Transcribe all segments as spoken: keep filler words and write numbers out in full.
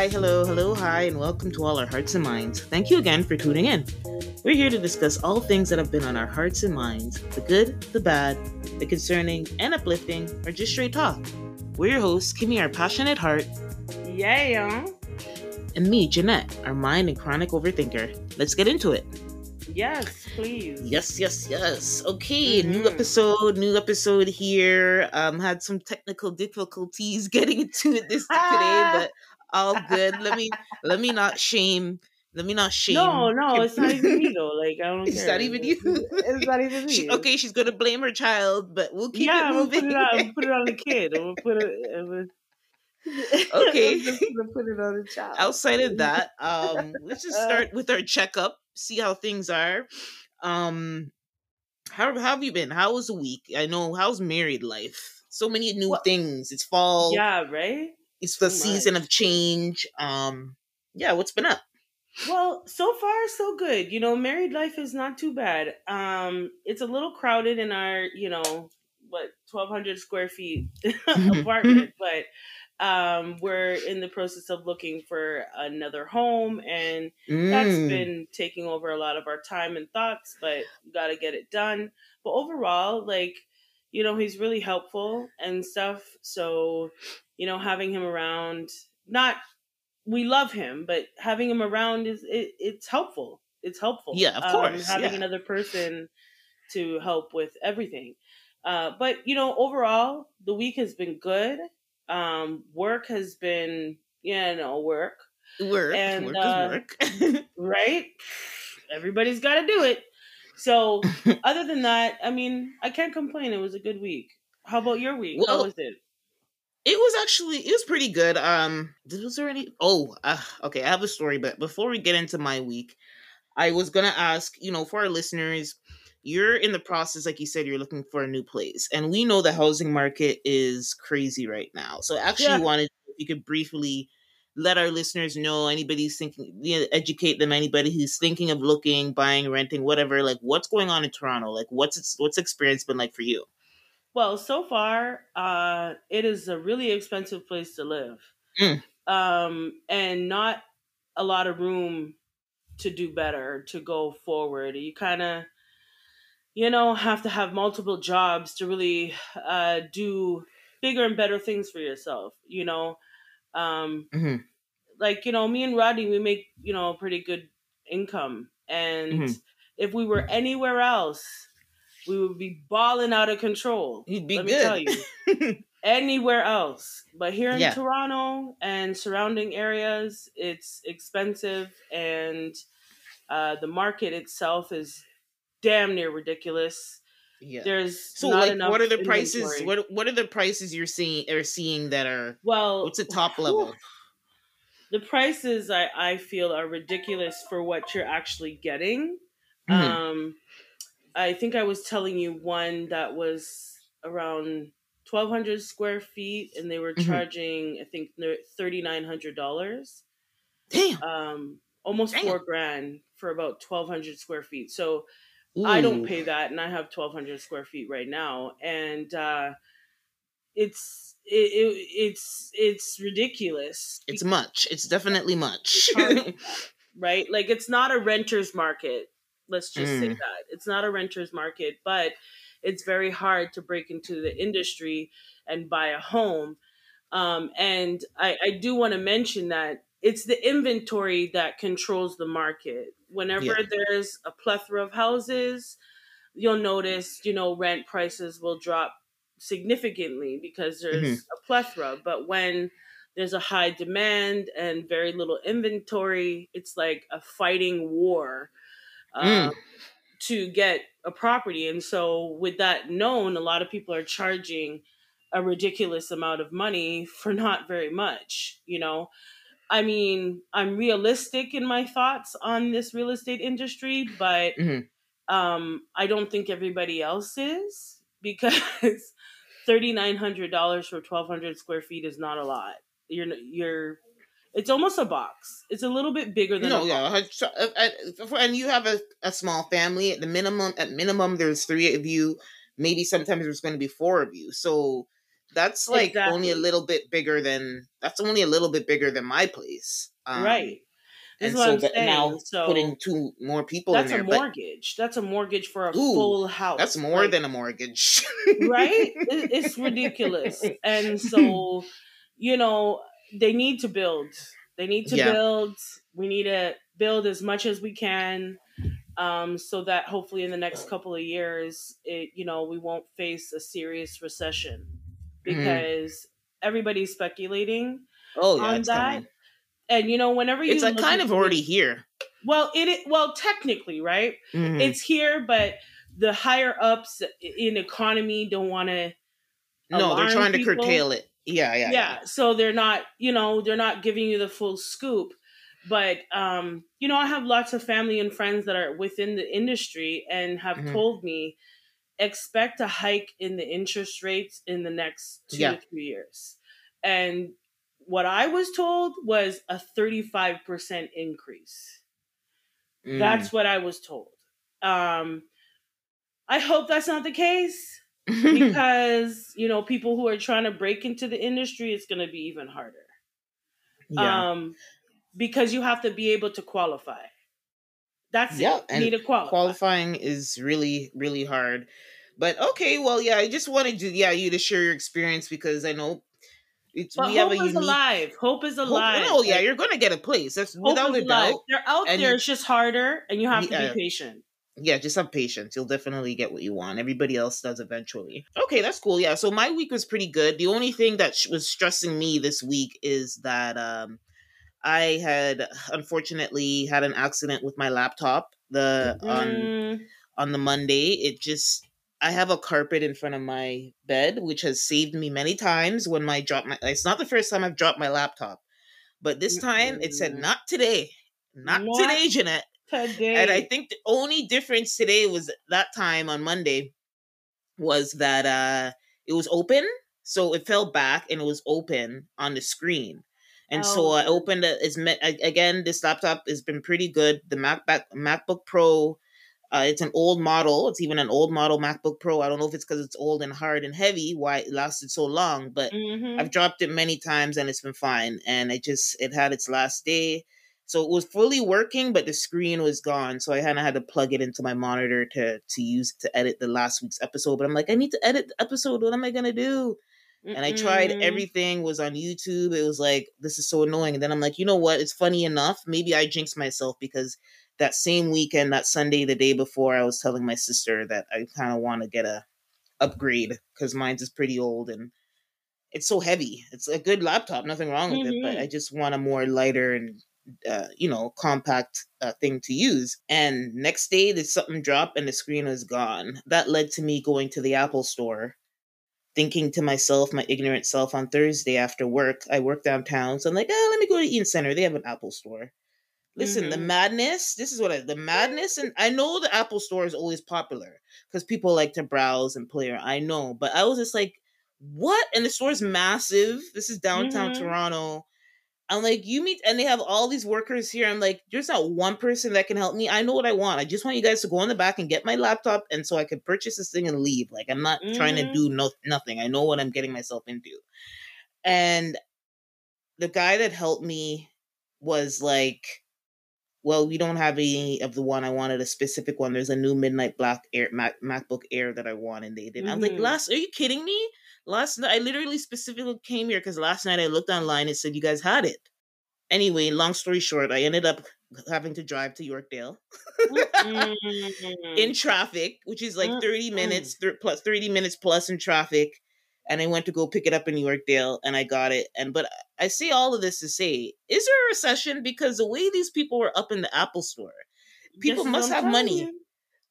Hi, hello, hello, hi, and welcome to all our hearts and minds. Thank you again for tuning in. We're here to discuss all things that have been on our hearts and minds, the good, the bad, the concerning and uplifting, or just straight talk. We're your hosts, Kimmy, our passionate heart. Yeah. And me, Jeanette, our mind and chronic overthinker. Let's get into it. Yes, please. Yes, yes, yes. Okay, mm-hmm. new episode, new episode here. Um, had some technical difficulties getting into it this today, but all good. Let me let me not shame. Let me not shame. No, no, it's not even me though. Like I don't it's care. It's not even you. It's not even me. She, okay, she's gonna blame her child, but we'll keep yeah, it moving. Yeah, I'm gonna put it on the kid. I'm gonna put it. I'm gonna... Okay. I'm just gonna put it on the child. Outside of that, um, let's just start with our checkup. See how things are. Um, how, how have you been? How was the week? I know. How's married life? So many new what? things. It's fall. Yeah, right. It's the so season much. of change. Um, yeah, what's been up? Well, so far so good. You know, married life is not too bad. Um, it's a little crowded in our, you know, what, twelve hundred square feet apartment, but um, we're in the process of looking for another home, and mm. that's been taking over a lot of our time and thoughts, but got to get it done. But overall, like, you know, he's really helpful and stuff. So, you know, having him around, not, we love him, but having him around is, it, it's helpful. It's helpful. Yeah, of course. Um, having yeah. another person to help with everything. Uh, but, you know, overall, the week has been good. Um, work has been, you know, work. Work. And, work uh, is work. Right? Everybody's got to do it. So other than that, I mean, I can't complain. It was a good week. How about your week? Well, how was it? It was actually, it was pretty good. Um, was there any, oh, uh, okay. I have a story, but before we get into my week, I was going to ask, you know, for our listeners, you're in the process, like you said, you're looking for a new place, and we know the housing market is crazy right now. So I actually yeah. wanted, if you could briefly let our listeners know, anybody's thinking, you know, educate them, anybody who's thinking of looking, buying, renting, whatever, like what's going on in Toronto? Like what's it's, what's experience been like for you? Well, so far, uh, it is a really expensive place to live, mm. um, and not a lot of room to do better, to go forward. You kind of, you know, have to have multiple jobs to really uh, do bigger and better things for yourself, you know. Um, mm-hmm. Like, you know, me and Rodney, we make, you know, pretty good income. And mm-hmm. if we were anywhere else, we would be balling out of control. You'd be Let good. Let me tell you. Anywhere else. But here in yeah. Toronto and surrounding areas, it's expensive. And uh, the market itself is damn near ridiculous. Yeah. There's so not like enough what are the inventory. prices? What what are the prices you're seeing are seeing that are well what's the top level? The prices I, I feel are ridiculous for what you're actually getting. Mm-hmm. Um I think I was telling you one that was around twelve hundred square feet, and they were mm-hmm. charging, I think, thirty-nine hundred dollars. Damn. Um, almost Damn. four grand for about twelve hundred square feet. So Ooh. I don't pay that, and I have twelve hundred square feet right now. And uh, it's it, it it's it's ridiculous. It's much. It's definitely much. Right? Like, it's not a renter's market. Let's just mm. say that. It's not a renter's market, but it's very hard to break into the industry and buy a home. Um, and I, I do want to mention that it's the inventory that controls the market. Whenever yeah. there's a plethora of houses, you'll notice, you know, rent prices will drop significantly because there's mm-hmm. a plethora. But when there's a high demand and very little inventory, it's like a fighting war. Uh, mm. to get a property. And so with that known, a lot of people are charging a ridiculous amount of money for not very much, you know. I mean, I'm realistic in my thoughts on this real estate industry, but mm-hmm. um, I don't think everybody else is, because thirty-nine hundred dollars for twelve hundred square feet is not a lot. You're, you're, It's almost a box. It's a little bit bigger than no, a box. No, and you have a, a small family. At the minimum, at minimum, there's three of you. Maybe sometimes there's going to be four of you. So that's like exactly. only a little bit bigger than that's only a little bit bigger than my place. Um, right. That's and what so I'm that saying. Now so putting two more people in there. That's a mortgage. That's a mortgage for a ooh, full house. That's more like, than a mortgage. Right? It, it's ridiculous. And so, you know, they need to build. They need to yeah. build. We need to build as much as we can. Um, so that hopefully in the next couple of years, it, you know, we won't face a serious recession because mm-hmm. everybody's speculating oh, yeah, on that. Coming. And, you know, whenever you, it's like kind of already here. Well, it, well, technically, right. Mm-hmm. It's here, but the higher ups in economy don't want to. No, they're trying people. to curtail it. Yeah, yeah. Yeah. Yeah. So they're not, you know, they're not giving you the full scoop. But, um, you know, I have lots of family and friends that are within the industry and have mm-hmm. told me, expect a hike in the interest rates in the next two yeah. to three years. And what I was told was a thirty-five percent increase. Mm. That's what I was told. Um, I hope that's not the case because, you know, people who are trying to break into the industry, it's going to be even harder. Yeah. Um, Because you have to be able to qualify. That's yeah, it. You and need to qualify. Qualifying is really, really hard. But okay, well, yeah, I just wanted to, yeah, you to share your experience because I know it's but we hope have a is unique... alive. Hope is alive. Hope, oh yeah, you're gonna get a place. That's hope without a alive. doubt. They're out and there. It's just harder, and you have yeah, to be patient. Yeah, just have patience. You'll definitely get what you want. Everybody else does eventually. Okay, that's cool. Yeah, so my week was pretty good. The only thing that was stressing me this week is that. Um, I had unfortunately had an accident with my laptop the mm. on on the Monday. It just I have a carpet in front of my bed, which has saved me many times when my drop my it's not the first time I've dropped my laptop. But this time mm-hmm. it said not today. Not, not today, Jeanette. Today. And I think the only difference today was that time on Monday was that uh, it was open. So it fell back and it was open on the screen. And oh. so I opened it. It's met, I, again, this laptop has been pretty good. The Mac, Mac, MacBook Pro, uh, it's an old model. It's even an old model MacBook Pro. I don't know if it's because it's old and hard and heavy, why it lasted so long. But mm-hmm. I've dropped it many times and it's been fine. And it just, it had its last day. So it was fully working, but the screen was gone. So I kind of had to plug it into my monitor to, to use to edit the last week's episode. But I'm like, I need to edit the episode. What am I going to do? And I tried everything was on YouTube. It was like, this is so annoying. And then I'm like, you know what? It's funny enough. Maybe I jinxed myself because that same weekend, that Sunday, the day before, I was telling my sister that I kind of want to get a upgrade because mine's is pretty old and it's so heavy. It's a good laptop. Nothing wrong with mm-hmm. it. But I just want a more lighter and, uh, you know, compact uh, thing to use. And next day, there's something dropped and the screen was gone. That led to me going to the Apple Store. Thinking to myself, my ignorant self, on Thursday after work, I work downtown, so I'm like, oh, let me go to Eaton Center. They have an Apple Store. Listen, mm-hmm. the madness, this is what I, the madness, and I know the Apple Store is always popular because people like to browse and play, I know, but I was just like, what? And the store's massive. This is downtown mm-hmm. Toronto. I'm like, you meet, and they have all these workers here. I'm like, there's not one person that can help me. I know what I want. I just want you guys to go on the back and get my laptop. And so I could purchase this thing and leave. Like, I'm not mm-hmm. trying to do no- nothing. I know what I'm getting myself into. And the guy that helped me was like, well, we don't have any of the one I wanted, a specific one. There's a new Midnight Black Air, Mac, MacBook Air that I want. And they didn't. Mm-hmm. I'm like, last, are you kidding me? Last night, I literally specifically came here because last night I looked online and said you guys had it. Anyway, long story short, I ended up having to drive to Yorkdale in traffic, which is like thirty minutes, th- plus thirty minutes plus in traffic. And I went to go pick it up in Yorkdale and I got it. And but I say all of this to say, is there a recession? Because the way these people were up in the Apple Store, people this must have money. You.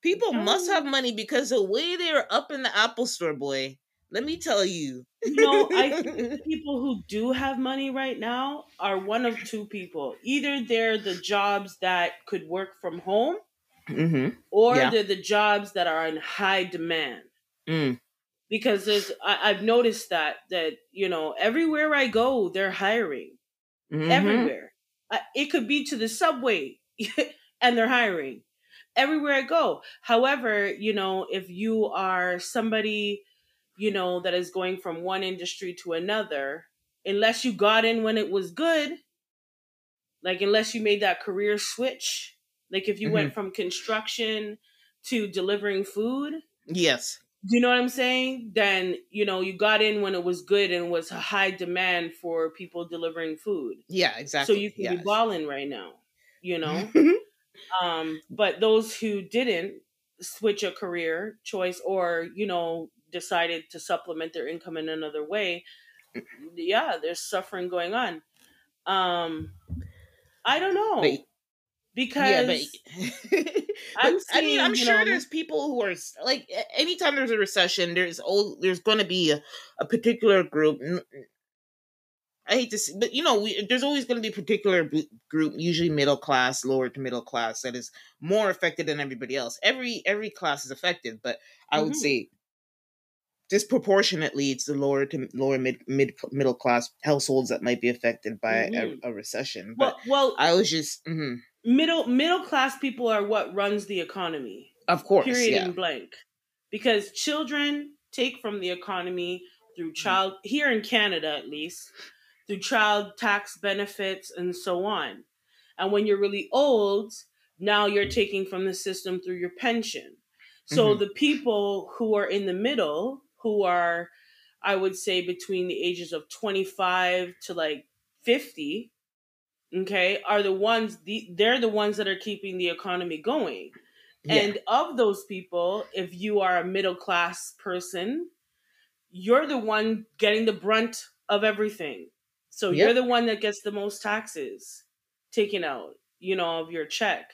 People um. must have money because the way they were up in the Apple Store, boy. Let me tell you. You know, I think the people who do have money right now are one of two people. Either they're the jobs that could work from home mm-hmm. or yeah. they're the jobs that are in high demand. Mm. Because there's, I, I've noticed that, that, you know, everywhere I go, they're hiring. Mm-hmm. Everywhere. I, it could be to the subway and they're hiring. Everywhere I go. However, you know, if you are somebody... you know, that is going from one industry to another, unless you got in when it was good, like unless you made that career switch, like if you mm-hmm. went from construction to delivering food. Yes. Do you know what I'm saying? Then, you know, you got in when it was good and was a high demand for people delivering food. Yeah, exactly. So you can yes. be balling right now, you know? um, but those who didn't switch a career choice or, you know, decided to supplement their income in another way, yeah, there's suffering going on. Um, I don't know. But- Because yeah, but, I'm but, seeing, I mean, I'm sure know, there's people who are like, anytime there's a recession, there's old, there's going to be a, a particular group. I hate to say, but you know, we, there's always going to be a particular group, usually middle class, lower to middle class, that is more affected than everybody else. Every every class is affected, but I mm-hmm. would say disproportionately, it's the lower to lower mid, mid middle class households that might be affected by mm-hmm. a, a recession. But well, well, I was just. Mm-hmm. Middle middle class people are what runs the economy. Of course. Period yeah. and blank. Because children take from the economy through child, here in Canada at least, through child tax benefits and so on. And when you're really old, now you're taking from the system through your pension. So mm-hmm. the people who are in the middle, who are, I would say, between the ages of twenty-five to like fifty, okay, are the ones, the, they're the ones that are keeping the economy going. Yeah. And of those people, if you are a middle-class person, you're the one getting the brunt of everything. So yep. you're the one that gets the most taxes taken out, you know, of your check.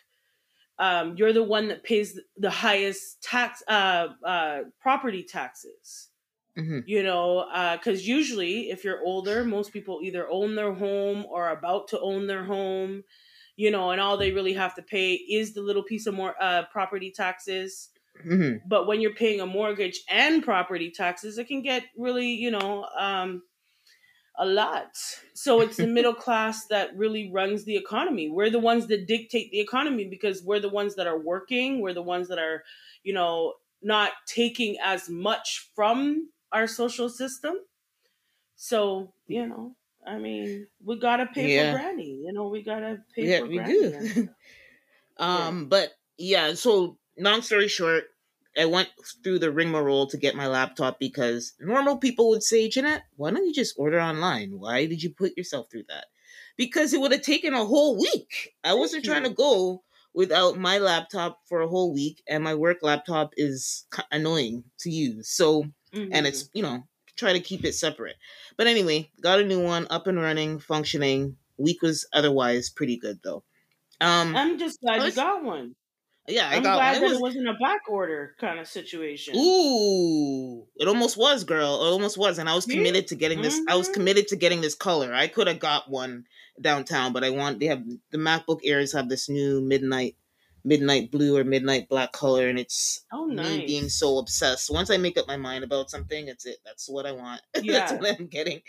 Um, you're the one that pays the highest tax, uh, uh, property taxes. Mm-hmm. You know, because uh, usually if you're older, most people either own their home or are about to own their home, you know, and all they really have to pay is the little piece of more uh, property taxes. Mm-hmm. But when you're paying a mortgage and property taxes, it can get really, you know, um, a lot. So it's the middle class that really runs the economy. We're the ones that dictate the economy because we're the ones that are working. We're the ones that are, you know, not taking as much from our social system. So, you know, I mean, we gotta pay yeah. for granny, you know, we gotta pay yeah, for we granny. Do. um, yeah. But yeah, so long story short, I went through the rigmarole to get my laptop because normal people would say, Jeanette, why don't you just order online? Why did you put yourself through that? Because it would have taken a whole week. I wasn't Thank trying you. to go without my laptop for a whole week, and my work laptop is annoying to use. So, Mm-hmm. and it's, you know, try to keep it separate. But anyway, got a new one, up and running, functioning. Week was otherwise pretty good, though. Um, I'm just glad was, you got one. Yeah, I I'm got glad one. It, that was, it wasn't a back order kind of situation. Ooh, it almost was, girl. It almost was, and I was committed yeah. to getting this. Mm-hmm. I was committed to getting this color. I could have got one downtown, but I want they have the MacBook Airs have this new midnight. midnight blue or midnight black color, and it's oh, nice. me being so obsessed. Once I make up my mind about something, it's it. That's what I want. Yeah. That's what I'm getting.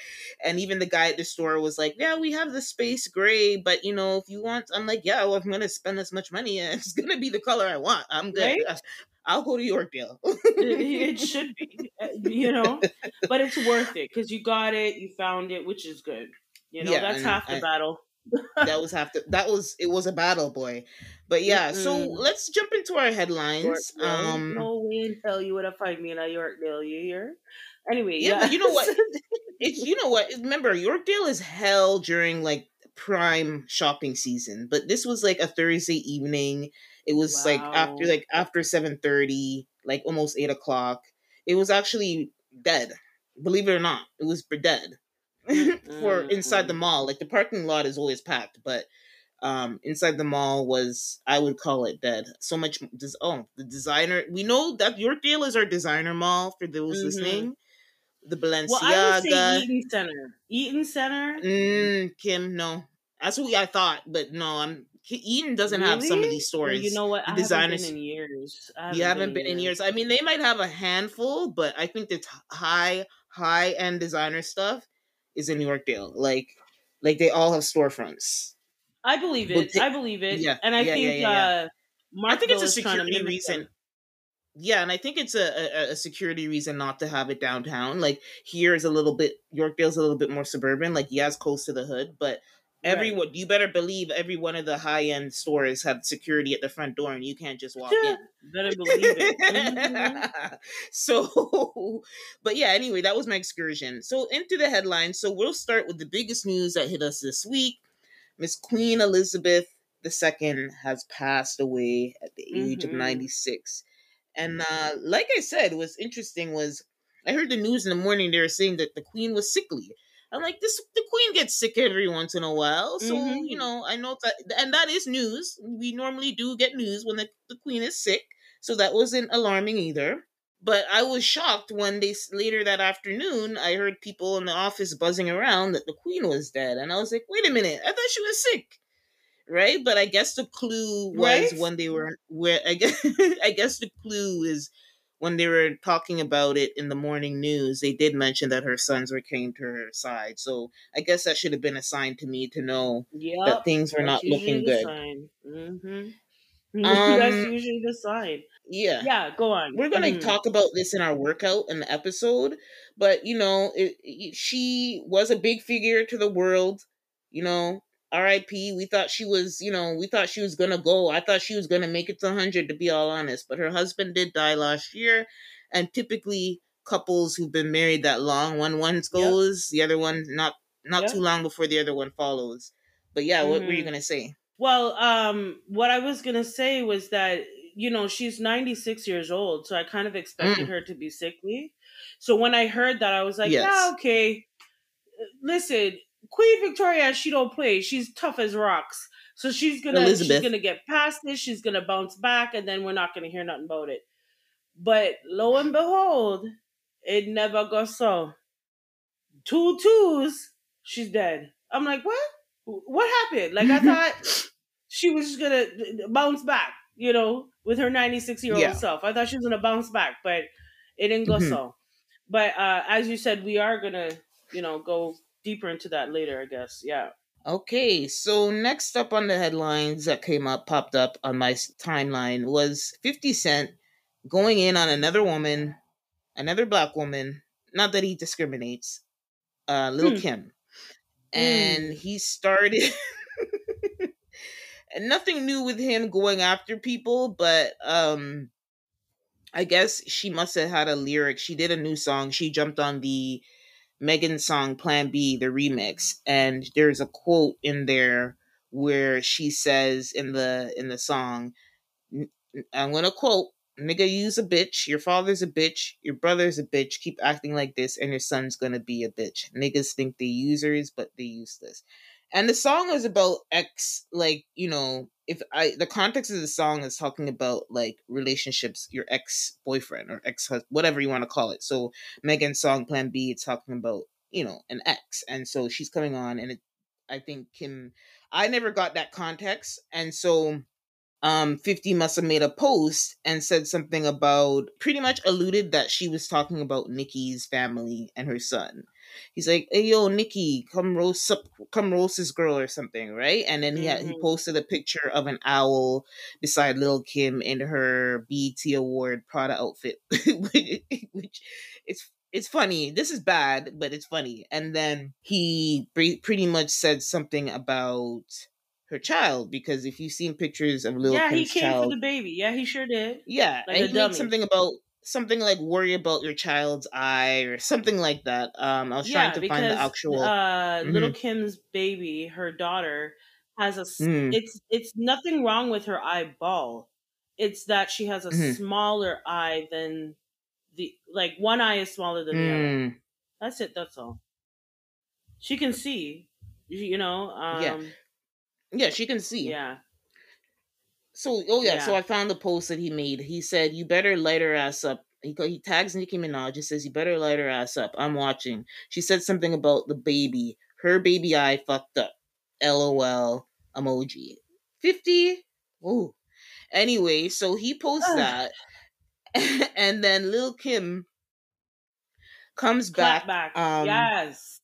And even the guy at the store was like, yeah, we have the space gray, but you know, if you want, I'm like, yeah, well, if I'm going to spend this much money, it's going to be the color I want. I'm good. Right? I'll go to Yorkdale. It should be, you know, but it's worth it because you got it, you found it, which is good. You know, yeah, that's half the I, battle. that was half the, that was it was a battle, boy. But yeah, mm-hmm. so let's jump into our headlines. Yorkdale. Um no way in hell you would have find me in a Yorkdale, you hear? Anyway, yeah, yeah. But you know what? It's you know what? Remember, Yorkdale is hell during like prime shopping season, but this was like a Thursday evening. It was wow. like after like after seven thirty, like almost eight o'clock. It was actually dead. Believe it or not, it was dead. for inside the mall, like the parking lot is always packed, but um inside the mall was, I would call it dead. So much des- oh the designer, we know that Yorkdale is our designer mall for those mm-hmm. listening. The Balenciaga, well, I would say Eaton Center. Eaton Center. Mm, Kim, no, that's what I thought, but no, I'm Eaton doesn't really have some of these stores. You know what? I Designers, haven't been in years. I haven't you haven't been, been in years. years. I mean, they might have a handful, but I think the t- high high end designer stuff is in Yorkdale. Like, like they all have storefronts. I believe it. They, I believe it. Yeah, and I yeah, think yeah, yeah, yeah. uh Mark I think Bill it's a security reason. Them. Yeah, and I think it's a, a, a security reason not to have it downtown. Like, here is a little bit, Yorkdale's a little bit more suburban. Like, yeah, it's close to the hood, but everyone, right. You better believe every one of the high-end stores have security at the front door, and you can't just walk yeah, in. Better believe it. Mm-hmm. So, but yeah, anyway, that was my excursion. So, into the headlines. So, we'll start with the biggest news that hit us this week. Miss Queen Elizabeth the Second has passed away at the age mm-hmm. of ninety-six. And uh, like I said, what's interesting was I heard the news in the morning. They were saying that the queen was sickly. I'm like, this the queen gets sick every once in a while. So, mm-hmm. you know, I know that. And that is news. We normally do get news when the, the queen is sick. So that wasn't alarming either. But I was shocked when they later that afternoon, I heard people in the office buzzing around that the queen was dead. And I was like, wait a minute. I thought she was sick. Right, but I guess the clue was right? when they were where I guess I guess the clue is when they were talking about it in the morning news. They did mention that her sons were came to her side, so I guess that should have been a sign to me to know yep. that things were That's not looking good. Mm-hmm. Um, That's usually the sign. Yeah, yeah. Go on. We're gonna mm. talk about this in our workout in the episode, but you know, it, it, she was a big figure to the world. You know. R I P We thought she was, you know, we thought she was going to go. I thought she was going to make it to one hundred, to be all honest. But her husband did die last year. And typically, couples who've been married that long, one once goes, yep. the other one not not yep. too long before the other one follows. But yeah, mm-hmm. what were you going to say? Well, um, what I was going to say was that, you know, she's ninety-six years old. So I kind of expected mm. her to be sickly. So when I heard that, I was like, yes. yeah, okay, listen. Queen Victoria, she don't play. She's tough as rocks. So she's gonna Elizabeth. she's gonna get past this. She's gonna bounce back, and then we're not gonna hear nothing about it. But lo and behold, it never got so. Two twos, she's dead. I'm like, what? What happened? Like I thought she was just gonna bounce back, you know, with her ninety-six year old yeah. self. I thought she was gonna bounce back, but it didn't go mm-hmm. so. But uh, as you said, we are gonna, you know, go deeper into that later, I guess. Yeah. Okay. So next up on the headlines that came up, popped up on my timeline was fifty Cent going in on another woman, another black woman. Not that he discriminates, uh, Lil hmm. Kim, and hmm. he started. And nothing new with him going after people, but um, I guess she must have had a lyric. She did a new song. She jumped on the Megan's song Plan B, the remix, and there's a quote in there where she says in the in the song, I'm gonna quote, "Nigga, you's a bitch, your father's a bitch, your brother's a bitch, keep acting like this and your son's gonna be a bitch. Niggas think they users but they useless." And the song is about ex, like, you know, if I the context of the song is talking about like relationships, your ex boyfriend or ex husband, whatever you want to call it. So Megan's song Plan B, it's talking about, you know, an ex, and so she's coming on, and it, I think Kim, I never got that context, and so um, fifty must have made a post and said something about, pretty much alluded that she was talking about Nikki's family and her son. He's like, "Hey, yo, Nikki, come roast, come roast this girl," or something, right? And then he had, mm-hmm. he posted a picture of an owl beside Lil' Kim in her B E T Award Prada outfit, which it's it's funny. This is bad, but it's funny. And then he pre- pretty much said something about her child, because if you've seen pictures of Lil' yeah, Kim's child, yeah, he came for the baby. Yeah, he sure did. Yeah, like and he dummy. made something about. Something like worry about your child's eye or something like that. Um, I was yeah, trying to because, find the actual. Uh, mm-hmm. Little Kim's baby, her daughter, has a. Mm. It's it's nothing wrong with her eyeball. It's that she has a mm-hmm. smaller eye than the like one eye is smaller than mm. the other. That's it. That's all. She can see, you know. Um, yeah. Yeah, she can see. Yeah. So, oh yeah, yeah, so I found the post that he made. He said, "You better light her ass up." He, he tags Nicki Minaj. He says, "You better light her ass up. I'm watching." She said something about the baby. Her baby eye fucked up. LOL emoji. fifty? Ooh. Anyway, so he posts oh. that. And then Lil Kim comes Clap back. back. Um, yes.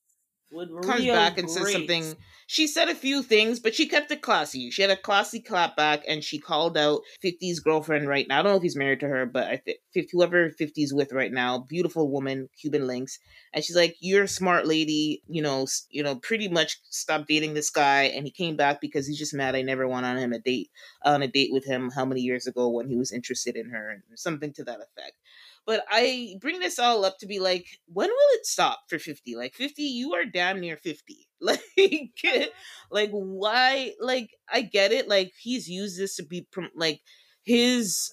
would comes back and says something. She said a few things, but she kept it classy. She had a classy clap back, and she called out fifty's girlfriend right now. I don't know if he's married to her, but I think whoever fifty's with right now, beautiful woman, Cuban links. And she's like, "You're a smart lady, you know, you know, pretty much stop dating this guy." And he came back because he's just mad I never went on him a date on a date with him how many years ago when he was interested in her, and something to that effect. But I bring this all up to be like, when will it stop for fifty? Like, fifty, you are damn near fifty. Like, like why? Like, I get it. Like, he's used this to be, like, his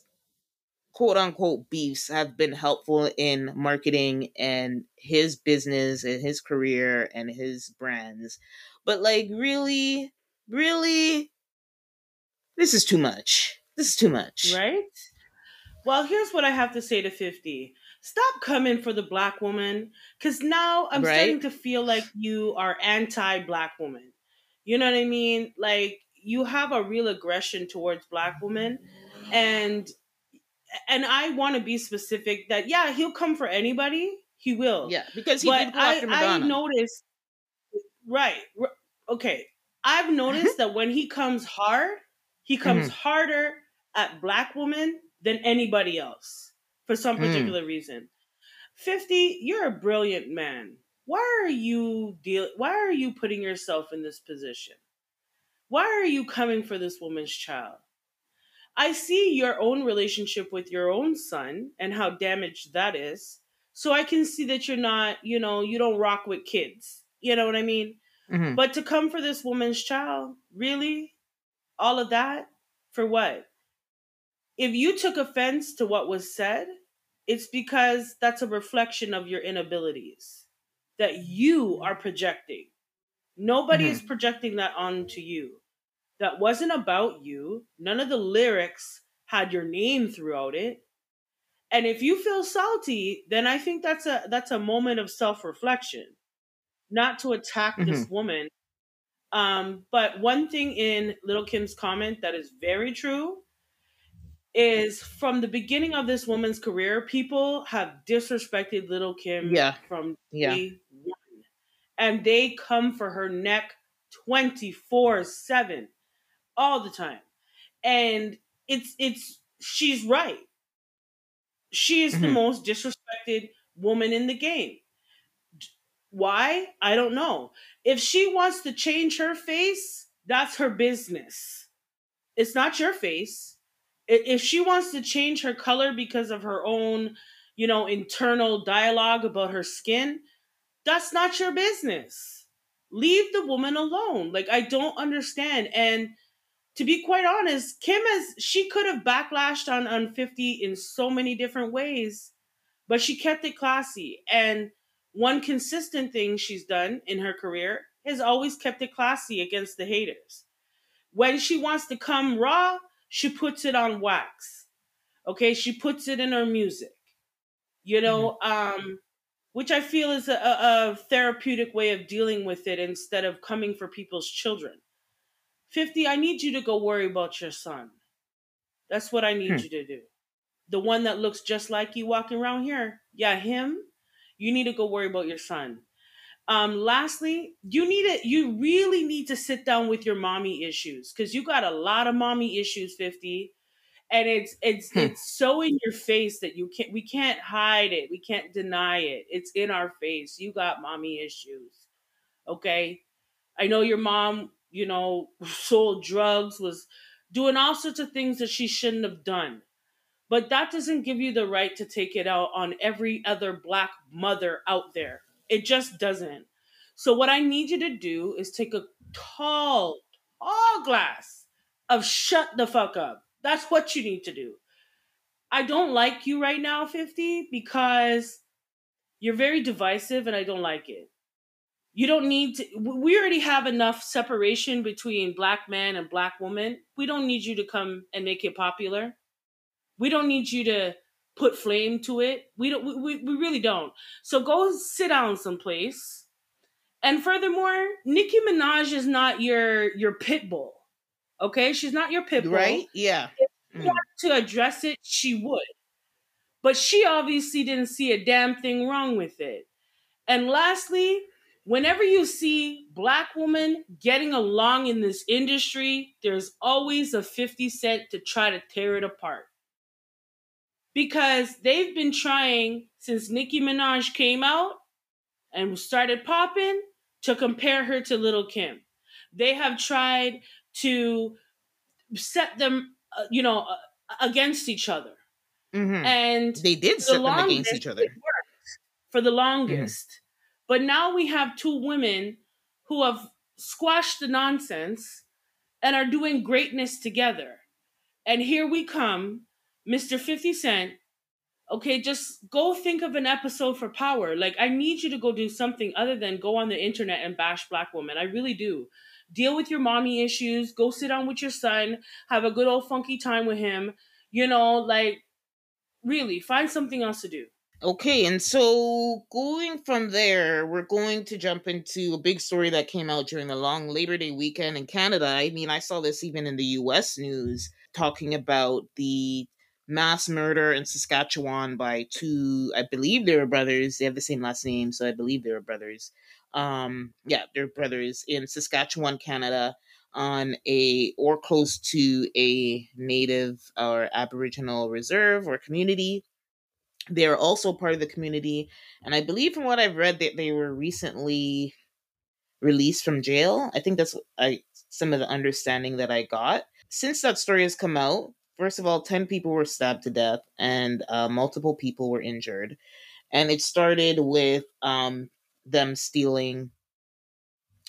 quote-unquote beefs have been helpful in marketing and his business and his career and his brands. But, like, really, really, this is too much. This is too much. Right? Well, here's what I have to say to fifty. Stop coming for the Black woman, because now I'm right? starting to feel like you are anti-Black woman. You know what I mean? Like, you have a real aggression towards Black women. And and I want to be specific that, yeah, he'll come for anybody. He will. Yeah, because he did go after Madonna. I noticed, right. Okay. I've noticed that when he comes hard, he comes mm-hmm. harder at Black women than anybody else for some particular mm. reason. fifty, you're a brilliant man. Why are you deal- Why are you putting yourself in this position? Why are you coming for this woman's child? I see your own relationship with your own son and how damaged that is. So I can see that you're not, you know, you don't rock with kids. You know what I mean? Mm-hmm. But to come for this woman's child, really? All of that? For what? If you took offense to what was said, it's because that's a reflection of your inabilities that you are projecting. Nobody mm-hmm. is projecting that onto you. That wasn't about you. None of the lyrics had your name throughout it. And if you feel salty, then I think that's a that's a moment of self-reflection, not to attack mm-hmm. this woman. Um, but one thing in Lil Kim's comment that is very true is from the beginning of this woman's career, people have disrespected Lil Kim yeah. from day yeah. one. And they come for her neck twenty-four seven all the time. And it's, it's, she's right. She is mm-hmm. the most disrespected woman in the game. Why? I don't know. If she wants to change her face, that's her business. It's not your face. If she wants to change her color because of her own, you know, internal dialogue about her skin, that's not your business. Leave the woman alone. Like, I don't understand. And to be quite honest, Kim has, she could have backlashed on, on fifty in so many different ways, but she kept it classy. And one consistent thing she's done in her career is always kept it classy against the haters. When she wants to come raw, she puts it on wax. Okay? She puts it in her music. You know, um, which I feel is a, a therapeutic way of dealing with it instead of coming for people's children. fifty, I need you to go worry about your son. That's what I need hmm. you to do. The one that looks just like you walking around here. Yeah, him. You need to go worry about your son. Um, lastly, you need to, you really need to sit down with your mommy issues, because you got a lot of mommy issues, fifty, and it's it's hmm. it's so in your face that you can't we can't hide it, we can't deny it. It's in our face. You got mommy issues, okay? I know your mom, you know, sold drugs, was doing all sorts of things that she shouldn't have done, but that doesn't give you the right to take it out on every other Black mother out there. It just doesn't. So what I need you to do is take a tall, tall glass of shut the fuck up. That's what you need to do. I don't like you right now, fifty, because you're very divisive and I don't like it. You don't need to, we already have enough separation between Black man and Black woman. We don't need you to come and make it popular. We don't need you to put flame to it. We don't, we, we really don't. So go sit down someplace. And furthermore, Nicki Minaj is not your, your pit bull. Okay. She's not your pit bull. Right. Yeah. If she mm. wanted to address it, she would, but she obviously didn't see a damn thing wrong with it. And lastly, whenever you see Black women getting along in this industry, there's always a fifty cent to try to tear it apart. Because they've been trying since Nicki Minaj came out and started popping to compare her to Lil Kim. They have tried to set them, uh, you know, uh, against each other. Mm-hmm. And they did set the them against each other. It worked for the longest. Mm. But now we have two women who have squashed the nonsense and are doing greatness together. And here we come, Mister fifty cent. Okay, just go think of an episode for Power. Like, I need you to go do something other than go on the internet and bash Black women. I really do. Deal with your mommy issues. Go sit down with your son. Have a good old funky time with him. You know, like, really, find something else to do. Okay, and so going from there, we're going to jump into a big story that came out during the long Labor Day weekend in Canada. I mean, I saw this even in the U S news, talking about the mass murder in Saskatchewan by two, I believe they were brothers. They have the same last name, so I believe they were brothers. Um, yeah, they're brothers in Saskatchewan, Canada, on a, or close to a Native or Aboriginal reserve or community. They're also part of the community. And I believe from what I've read that they were recently released from jail. I think that's I, some of the understanding that I got. Since that story has come out, first of all, ten people were stabbed to death and uh, multiple people were injured. And it started with um, them stealing,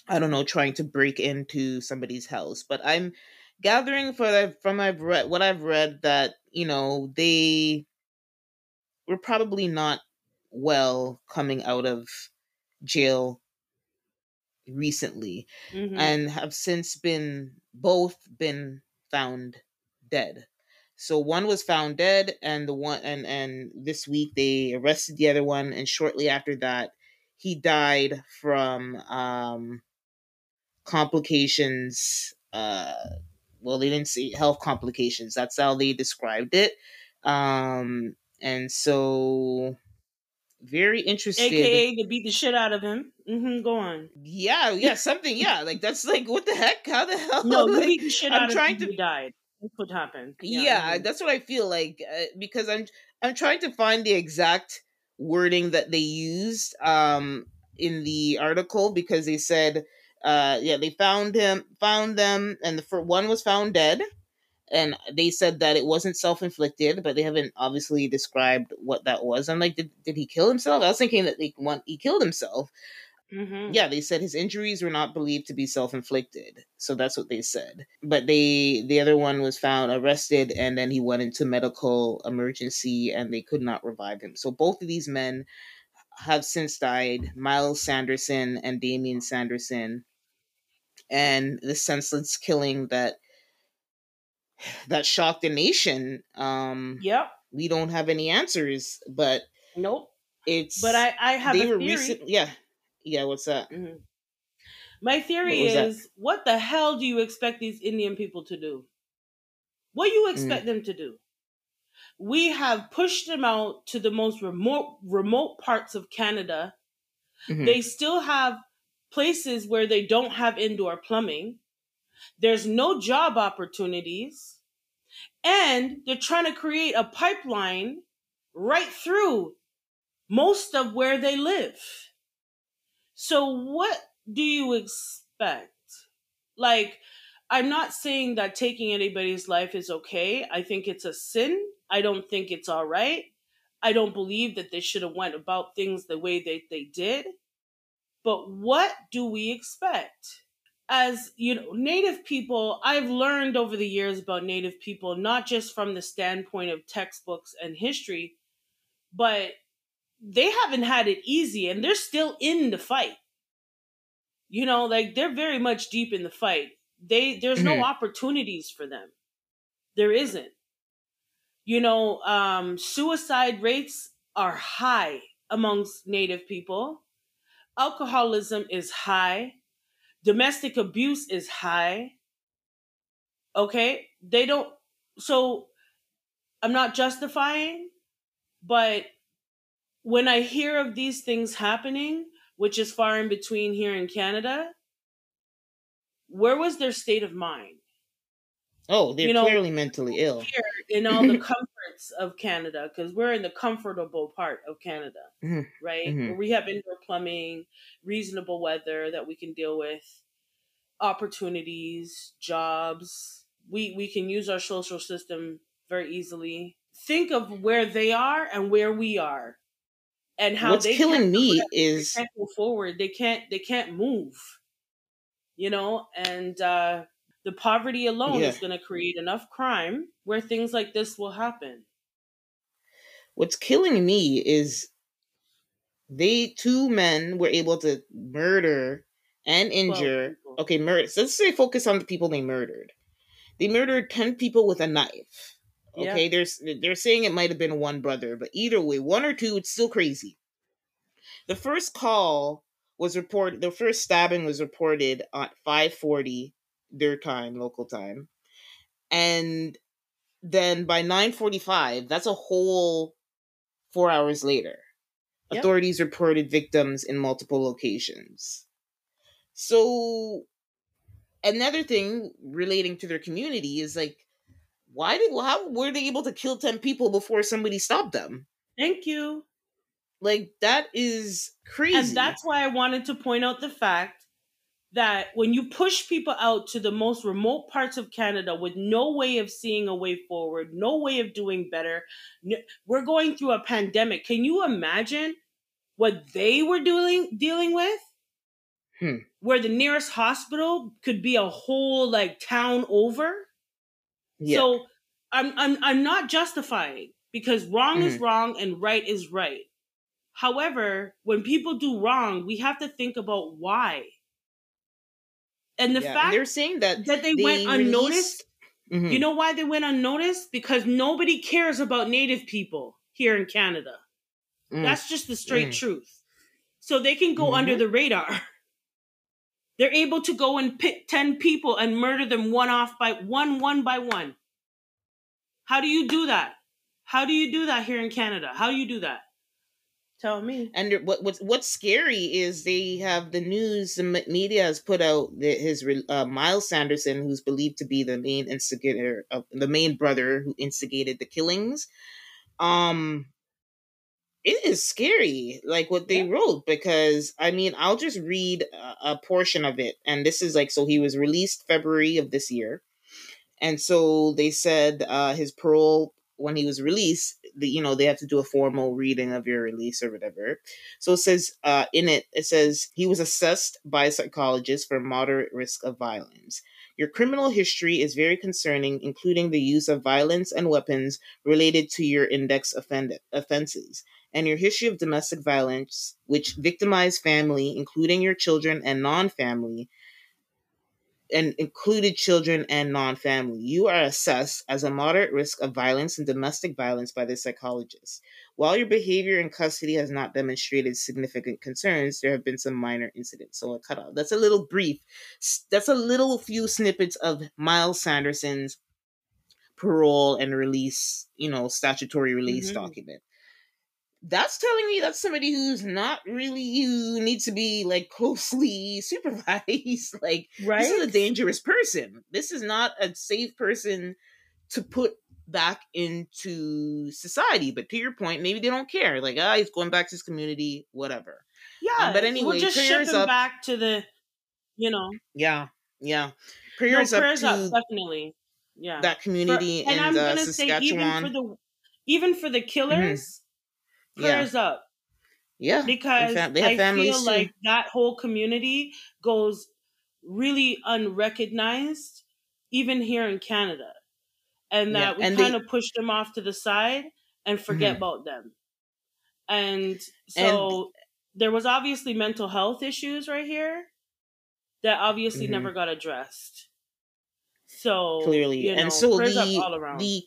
I don't know, trying to break into somebody's house. But I'm gathering for the, from I've read, what I've read that, you know, they... we're probably not well coming out of jail recently, mm-hmm. and have since been both been found dead. So one was found dead, and the one and and this week they arrested the other one, and shortly after that, he died from um, complications. Uh, well, they didn't say health complications. That's how they described it. Um, And so, very interested. A K A to beat the shit out of him. Mm-hmm, go on. Yeah, yeah, something, yeah. Like, that's like, what the heck? How the hell? No, like, you beat the shit I'm out trying of him to... he died. That's what happened. Yeah, yeah, mm-hmm. That's what I feel like. Uh, because I'm I'm trying to find the exact wording that they used um, in the article. Because they said, uh, yeah, they found him, found them. And the first one was found dead. And they said that it wasn't self-inflicted, but they haven't obviously described what that was. I'm like, did, did he kill himself? I was thinking that like, one, he killed himself. Mm-hmm. Yeah, they said his injuries were not believed to be self-inflicted. So that's what they said. But they the other one was found arrested, and then he went into medical emergency, and they could not revive him. So both of these men have since died, Miles Sanderson and Damian Sanderson. And the senseless killing that That shocked the nation. Um, yep. We don't have any answers, but nope. It's but I, I have they a were theory. Recent, yeah, yeah. What's that? Mm-hmm. My theory what is: that? What the hell do you expect these Indian people to do? What do you expect mm. them to do? We have pushed them out to the most remote remote parts of Canada. Mm-hmm. They still have places where they don't have indoor plumbing. There's no job opportunities, and they're trying to create a pipeline right through most of where they live. So what do you expect? Like, I'm not saying that taking anybody's life is okay. I think it's a sin. I don't think it's all right. I don't believe that they should have went about things the way that they did. But what do we expect? As, you know, Native people, I've learned over the years about Native people, not just from the standpoint of textbooks and history, but they haven't had it easy, and they're still in the fight. You know, like, they're very much deep in the fight. They There's mm-hmm. no opportunities for them. There isn't. You know, um, suicide rates are high amongst Native people. Alcoholism is high. Domestic abuse is high. Okay? They don't... So, I'm not justifying, but when I hear of these things happening, which is far in between here in Canada, where was their state of mind? Oh, they're you know, clearly mentally ill. Here in all the comforts of Canada, because we're in the comfortable part of Canada, mm-hmm. right? Mm-hmm. Where we have indoor plumbing, reasonable weather that we can deal with, opportunities, jobs. We we can use our social system very easily. Think of where they are and where we are, and how what's they killing me is they can't go forward. They can't. They can't move. You know, and. Uh, The poverty alone yeah. is going to create enough crime where things like this will happen. What's killing me is they, two men were able to murder and injure. Okay, murder. So let's say focus on the people they murdered. They murdered ten people with a knife. Okay, yeah. There's, they're saying it might have been one brother, but either way, one or two, it's still crazy. The first call was reported, the first stabbing was reported at five forty their time, local time. And then by nine forty-five, that's a whole four hours later. Yep. Authorities reported victims in multiple locations. So another thing relating to their community is like, why did, how were they able to kill ten people before somebody stopped them? Thank you. Like, that is crazy. And that's why I wanted to point out the fact that when you push people out to the most remote parts of Canada with no way of seeing a way forward, no way of doing better, we're going through a pandemic. Can you imagine what they were doing, dealing with? Hmm. Where the nearest hospital could be a whole like town over. Yeah. So I'm, I'm, I'm not justifying, because wrong mm-hmm. is wrong and right is right. However, when people do wrong, we have to think about why. And the yeah, fact and they're saying that, that they, they went unnoticed, released... mm-hmm. you know why they went unnoticed? Because nobody cares about Native people here in Canada. Mm. That's just the straight mm. truth. So they can go mm-hmm. under the radar. They're able to go and pick ten people and murder them one off by one, one by one. How do you do that? How do you do that here in Canada? How do you do that? Tell me. And what what's what's scary is they have the news, the media has put out that his uh, Miles Sanderson, who's believed to be the main instigator of the main brother who instigated the killings. Um, it is scary, like what they yeah. wrote, because I mean, I'll just read a, a portion of it, and this is like so. He was released February of this year, and so they said uh, his parole. When he was released, the, you know, they have to do a formal reading of your release or whatever. So it says uh, in it, it says he was assessed by a psychologist for moderate risk of violence. Your criminal history is very concerning, including the use of violence and weapons related to your index offend- offenses and your history of domestic violence, which victimized family, including your children and non-family, and included children and non-family. You are assessed as a moderate risk of violence and domestic violence by the psychologist. While your behavior in custody has not demonstrated significant concerns, there have been some minor incidents. So a cutoff. That's a little brief. That's a little few snippets of Miles Sanderson's parole and release, you know, statutory release mm-hmm. document. That's telling me that's somebody who's not really, who needs to be like closely supervised. Like, right? This is a dangerous person. This is not a safe person to put back into society. But to your point, maybe they don't care. Like, ah, oh, he's going back to his community, whatever. Yeah. Um, but anyway, we'll just ship him up. back to the, you know. Yeah. Yeah. Prayers, no, prayers up, to up definitely. Yeah. That community for, and, and I'm uh, gonna say even for the even for the killers. Mm-hmm. Prayers yeah. up. Yeah. Because fam- I feel too. like that whole community goes really unrecognized, even here in Canada. And that yeah. we and kind they- of push them off to the side and forget mm-hmm. about them. And so and- there was obviously mental health issues right here that obviously mm-hmm. never got addressed. So clearly, you know, and so prayers the, up all around. The-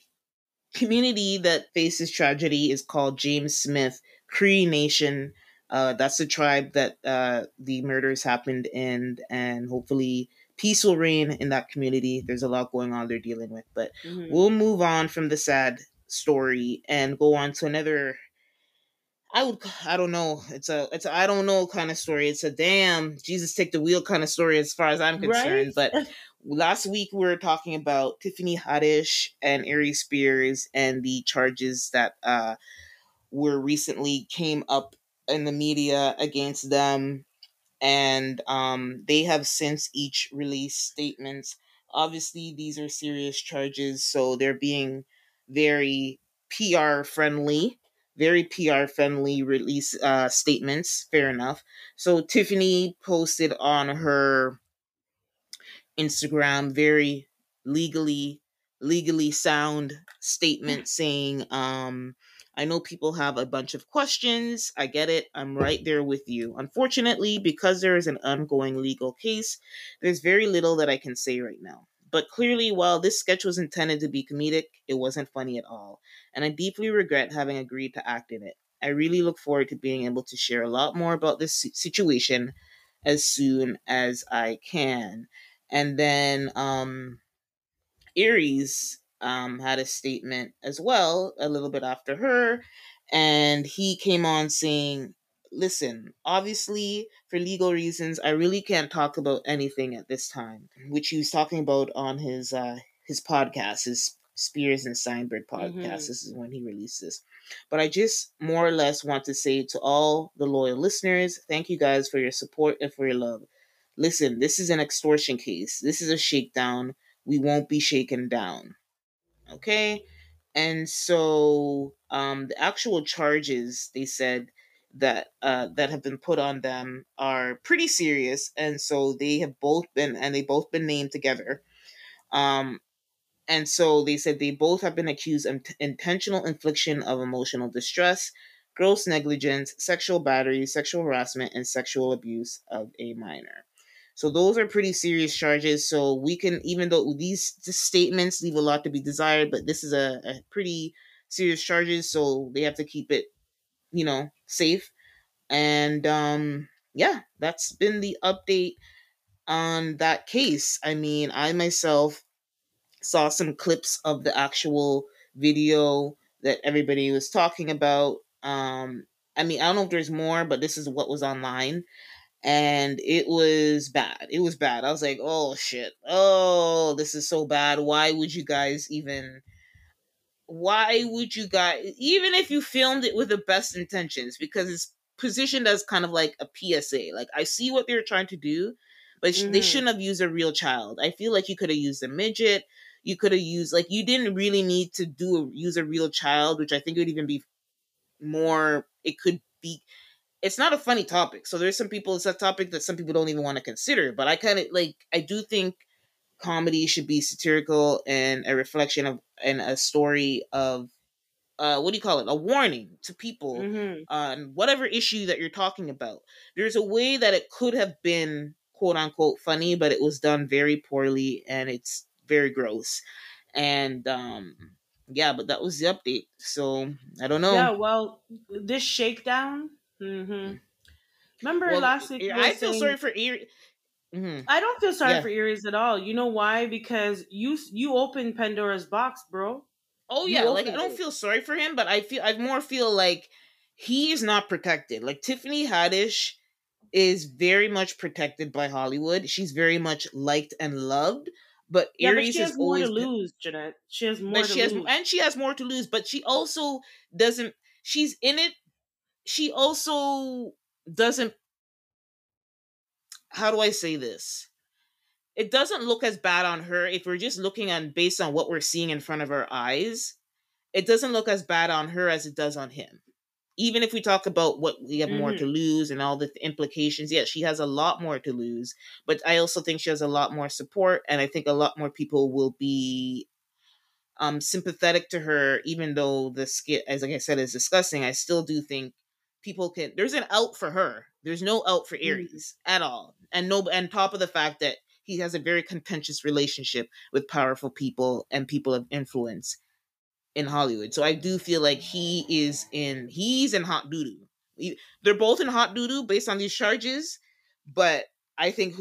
community that faces tragedy is called James Smith Cree Nation. Uh, that's the tribe that uh, the murders happened in, and hopefully peace will reign in that community. There's a lot going on they're dealing with, but mm-hmm. we'll move on from the sad story and go on to another I would, I don't know. It's a, it's a, I don't know kind of story. It's a damn Jesus take the wheel kind of story as far as I'm concerned. Right? But last week we were talking about Tiffany Haddish and Aries Spears and the charges that uh, were recently came up in the media against them. And um, they have since each released statements. Obviously, these are serious charges, so they're being very P R friendly, very P R friendly release uh, statements. Fair enough. So Tiffany posted on her Instagram very legally, legally sound statement saying, um, I know people have a bunch of questions. I get it. I'm right there with you. Unfortunately, because there is an ongoing legal case, there's very little that I can say right now. But clearly, while this sketch was intended to be comedic, it wasn't funny at all. And I deeply regret having agreed to act in it. I really look forward to being able to share a lot more about this situation as soon as I can. And then um, Aries... Um, had a statement as well a little bit after her, and he came on saying, listen, obviously for legal reasons I really can't talk about anything at this time, which he was talking about on his uh, his podcast, his Spears and Steinberg podcast. Mm-hmm. This is when he released this. But I just more or less want to say to all the loyal listeners, thank you guys for your support and for your love. Listen, this is an extortion case. This is a shakedown. We won't be shaken down. Okay, and so um, the actual charges they said that uh, that have been put on them are pretty serious, and so they have both been and they both been named together. Um, and so they said they both have been accused of t- intentional infliction of emotional distress, gross negligence, sexual battery, sexual harassment, and sexual abuse of a minor. So those are pretty serious charges. So we can, even though these statements leave a lot to be desired, but this is a, a pretty serious charges. So they have to keep it, you know, safe. And um, yeah, that's been the update on that case. I mean, I myself saw some clips of the actual video that everybody was talking about. Um, I mean, I don't know if there's more, but this is what was online. And it was bad. It was bad. I was like, oh, shit. Oh, this is so bad. Why would you guys even... Why would you guys... Even if you filmed it with the best intentions, because it's positioned as kind of like a P S A. Like, I see what they're trying to do, but mm-hmm. they shouldn't have used a real child. I feel like you could have used a midget. You could have used... Like, you didn't really need to do a, use a real child, which I think would even be more... It could be... It's not a funny topic. So there's some people, it's a topic that some people don't even want to consider. But I kind of like, I do think comedy should be satirical and a reflection of, and a story of, uh, what do you call it? A warning to people mm-hmm. on whatever issue that you're talking about. There's a way that it could have been quote unquote funny, but it was done very poorly and it's very gross. And, um, yeah, but that was the update. So I don't know. Yeah, well, this shakedown. Mm-hmm. Remember well, last week I feel saying, sorry for Aries. Mm-hmm. I don't feel sorry yeah. for Aries at all. You know why? Because you you opened Pandora's box, bro. Oh yeah, like I don't it. feel sorry for him, but I feel I more feel like he is not protected. Like Tiffany Haddish is very much protected by Hollywood. She's very much liked and loved. But yeah, Aries but she has is more always to lose, Jeanette. She has more to she lose. Has, and she has more to lose, but she also doesn't she's in it. She also doesn't, how do I say this? It doesn't look as bad on her if we're just looking on based on what we're seeing in front of our eyes. It doesn't look as bad on her as it does on him. Even if we talk about what we have mm-hmm. more to lose and all the th- implications, yeah, she has a lot more to lose. But I also think she has a lot more support, and I think a lot more people will be... Um, sympathetic to her, even though the skit, as like I said, is disgusting. I still do think people can. There's an out for her. There's no out for Aries mm-hmm. at all, and no. And top of the fact that he has a very contentious relationship with powerful people and people of influence in Hollywood. So I do feel like he is in. He's in hot doo doo. They're both in hot doo doo based on these charges, but I think.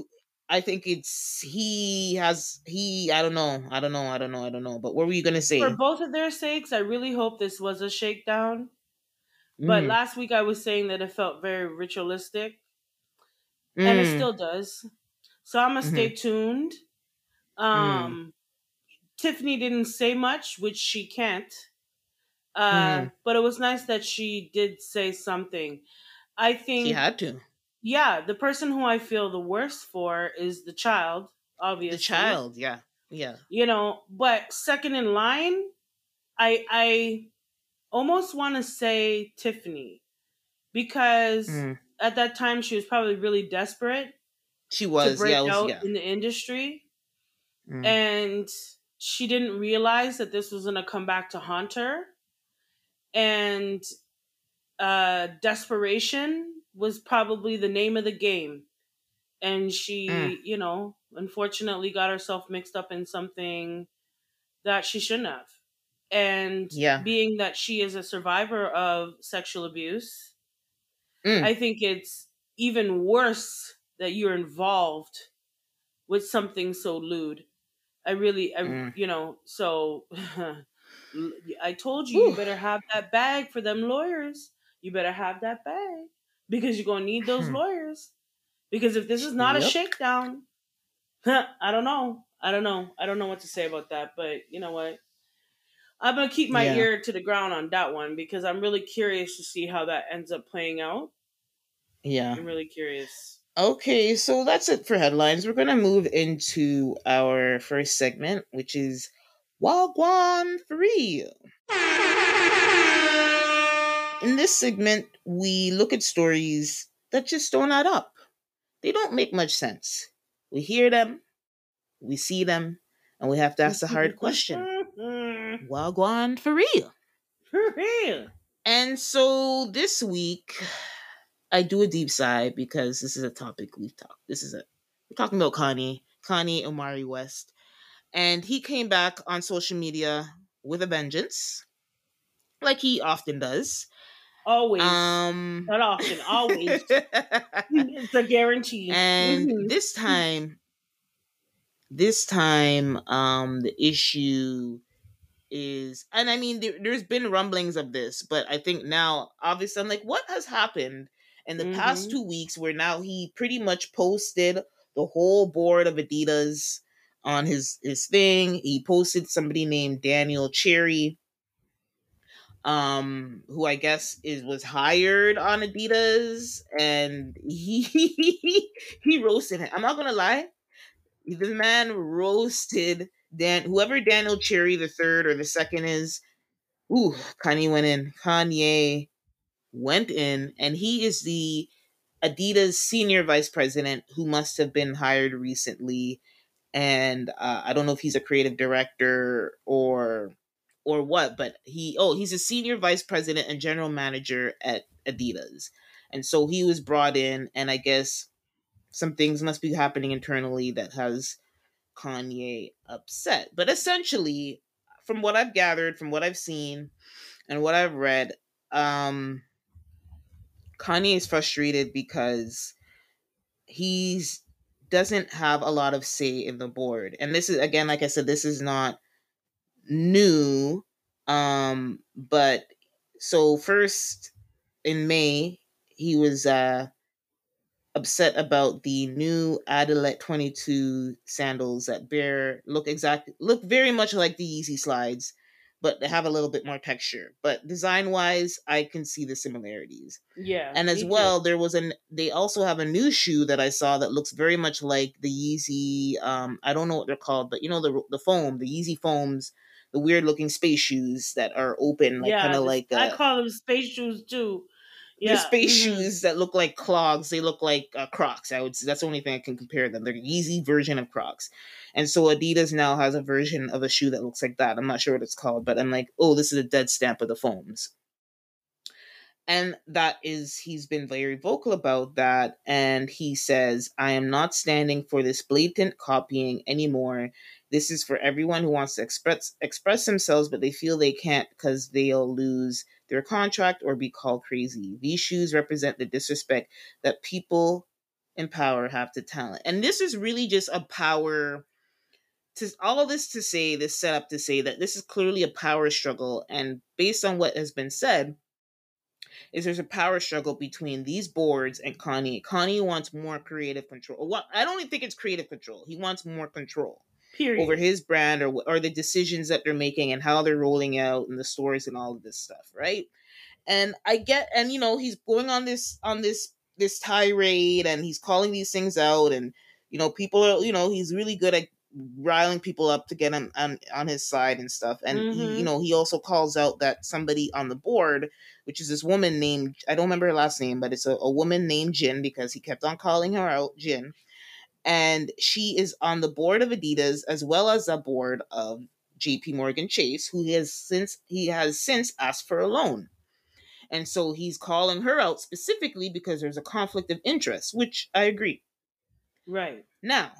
I think it's he has he I don't know I don't know I don't know I don't know but what were you gonna say? For both of their sakes, I really hope this was a shakedown. But mm. last week I was saying that it felt very ritualistic. Mm. And it still does. So I'm going to mm-hmm. stay tuned. Um, mm. Tiffany didn't say much, which she can't. Uh, mm. But it was nice that she did say something. I think... She had to. Yeah. The person who I feel the worst for is the child, obviously. The child, yeah. Yeah. You know, but second in line, I... I almost want to say Tiffany, because mm. at that time she was probably really desperate. She was to break yeah, was, out yeah. in the industry, mm. and she didn't realize that this was going to come back to haunt her. And uh, desperation was probably the name of the game, and she, mm. you know, unfortunately got herself mixed up in something that she shouldn't have. And yeah. being that she is a survivor of sexual abuse, mm. I think it's even worse that you're involved with something so lewd. I really, I, mm. you know, so I told you, Ooh. you better have that bag for them lawyers. You better have that bag because you're going to need those lawyers. Because if this is not yep. a shakedown, I don't know. I don't know. I don't know what to say about that, but you know what? I'm going to keep my yeah. ear to the ground on that one because I'm really curious to see how that ends up playing out. Yeah. I'm really curious. Okay, so that's it for headlines. We're going to move into our first segment, which is Wagwan for Real. In this segment, we look at stories that just don't add up. They don't make much sense. We hear them, we see them, and we have to ask the hard question. Wagwan for real. For real. And so this week, I do a deep dive because this is a topic we've talked. This is a we're talking about Kanye, Kanye Omari West. And he came back on social media with a vengeance. Like he often does. Always. Um, Not often, always. It's a guarantee. And mm-hmm. this time, this time, um, the issue is, and I mean, there, there's been rumblings of this, but I think now, obviously, I'm like, what has happened in the mm-hmm. past two weeks where now he pretty much posted the whole board of Adidas on his, his thing. He posted somebody named Daniel Cherry, um, who I guess is was hired on Adidas, and he he roasted him. I'm not going to lie. The man roasted Dan, whoever Daniel Cherry the third or the second is. Ooh, Kanye went in. Kanye went in, and he is the Adidas senior vice president who must have been hired recently. And uh, I don't know if he's a creative director or or what, but he oh he's a senior vice president and general manager at Adidas, and so he was brought in, and I guess some things must be happening internally that has Kanye upset. But essentially, from what I've gathered, from what I've seen and what I've read, um, Kanye is frustrated because he doesn't have a lot of say in the board. And this is, again, like I said, this is not new. Um, but so first in May, he was... Uh, upset about the new Adilette twenty-two sandals that bear look exact look very much like the Yeezy slides, but they have a little bit more texture. But design wise, I can see the similarities. Yeah. And as well, too. there was an they also have a new shoe that I saw that looks very much like the Yeezy. Um, I don't know what they're called, but you know the the foam, the Yeezy foams, the weird looking space shoes that are open, like yeah, kind of like a, I call them space shoes too. Yeah. The space mm-hmm. shoes that look like clogs, they look like uh, Crocs. I would say that's the only thing I can compare them. They're the Yeezy version of Crocs. And so Adidas now has a version of a shoe that looks like that. I'm not sure what it's called, but I'm like, oh, this is a dead stamp of the foams. And that is, he's been very vocal about that. And he says, I am not standing for this blatant copying anymore. This is for everyone who wants to express express themselves, but they feel they can't because they'll lose their contract or be called crazy. These shoes represent the disrespect that people in power have to talent. And this is really just a power to all of this to say, this setup to say that this is clearly a power struggle. And based on what has been said, is there's a power struggle between these boards and Kanye. Kanye wants more creative control. Well, I don't even think it's creative control. He wants more control. Period. Over his brand or, or the decisions that they're making and how they're rolling out and the stores and all of this stuff, right? And I get, and you know, he's going on this, on this, this tirade and he's calling these things out and, you know, people are, you know, he's really good at riling people up to get him on, on his side and stuff. And, mm-hmm. he, you know, he also calls out that somebody on the board, which is this woman named, I don't remember her last name, but it's a, a woman named Jin, because he kept on calling her out, Jin. And she is on the board of Adidas as well as the board of J P Morgan Chase, who has since he has since asked for a loan. And so he's calling her out specifically because there's a conflict of interest, which I agree. Right. Now,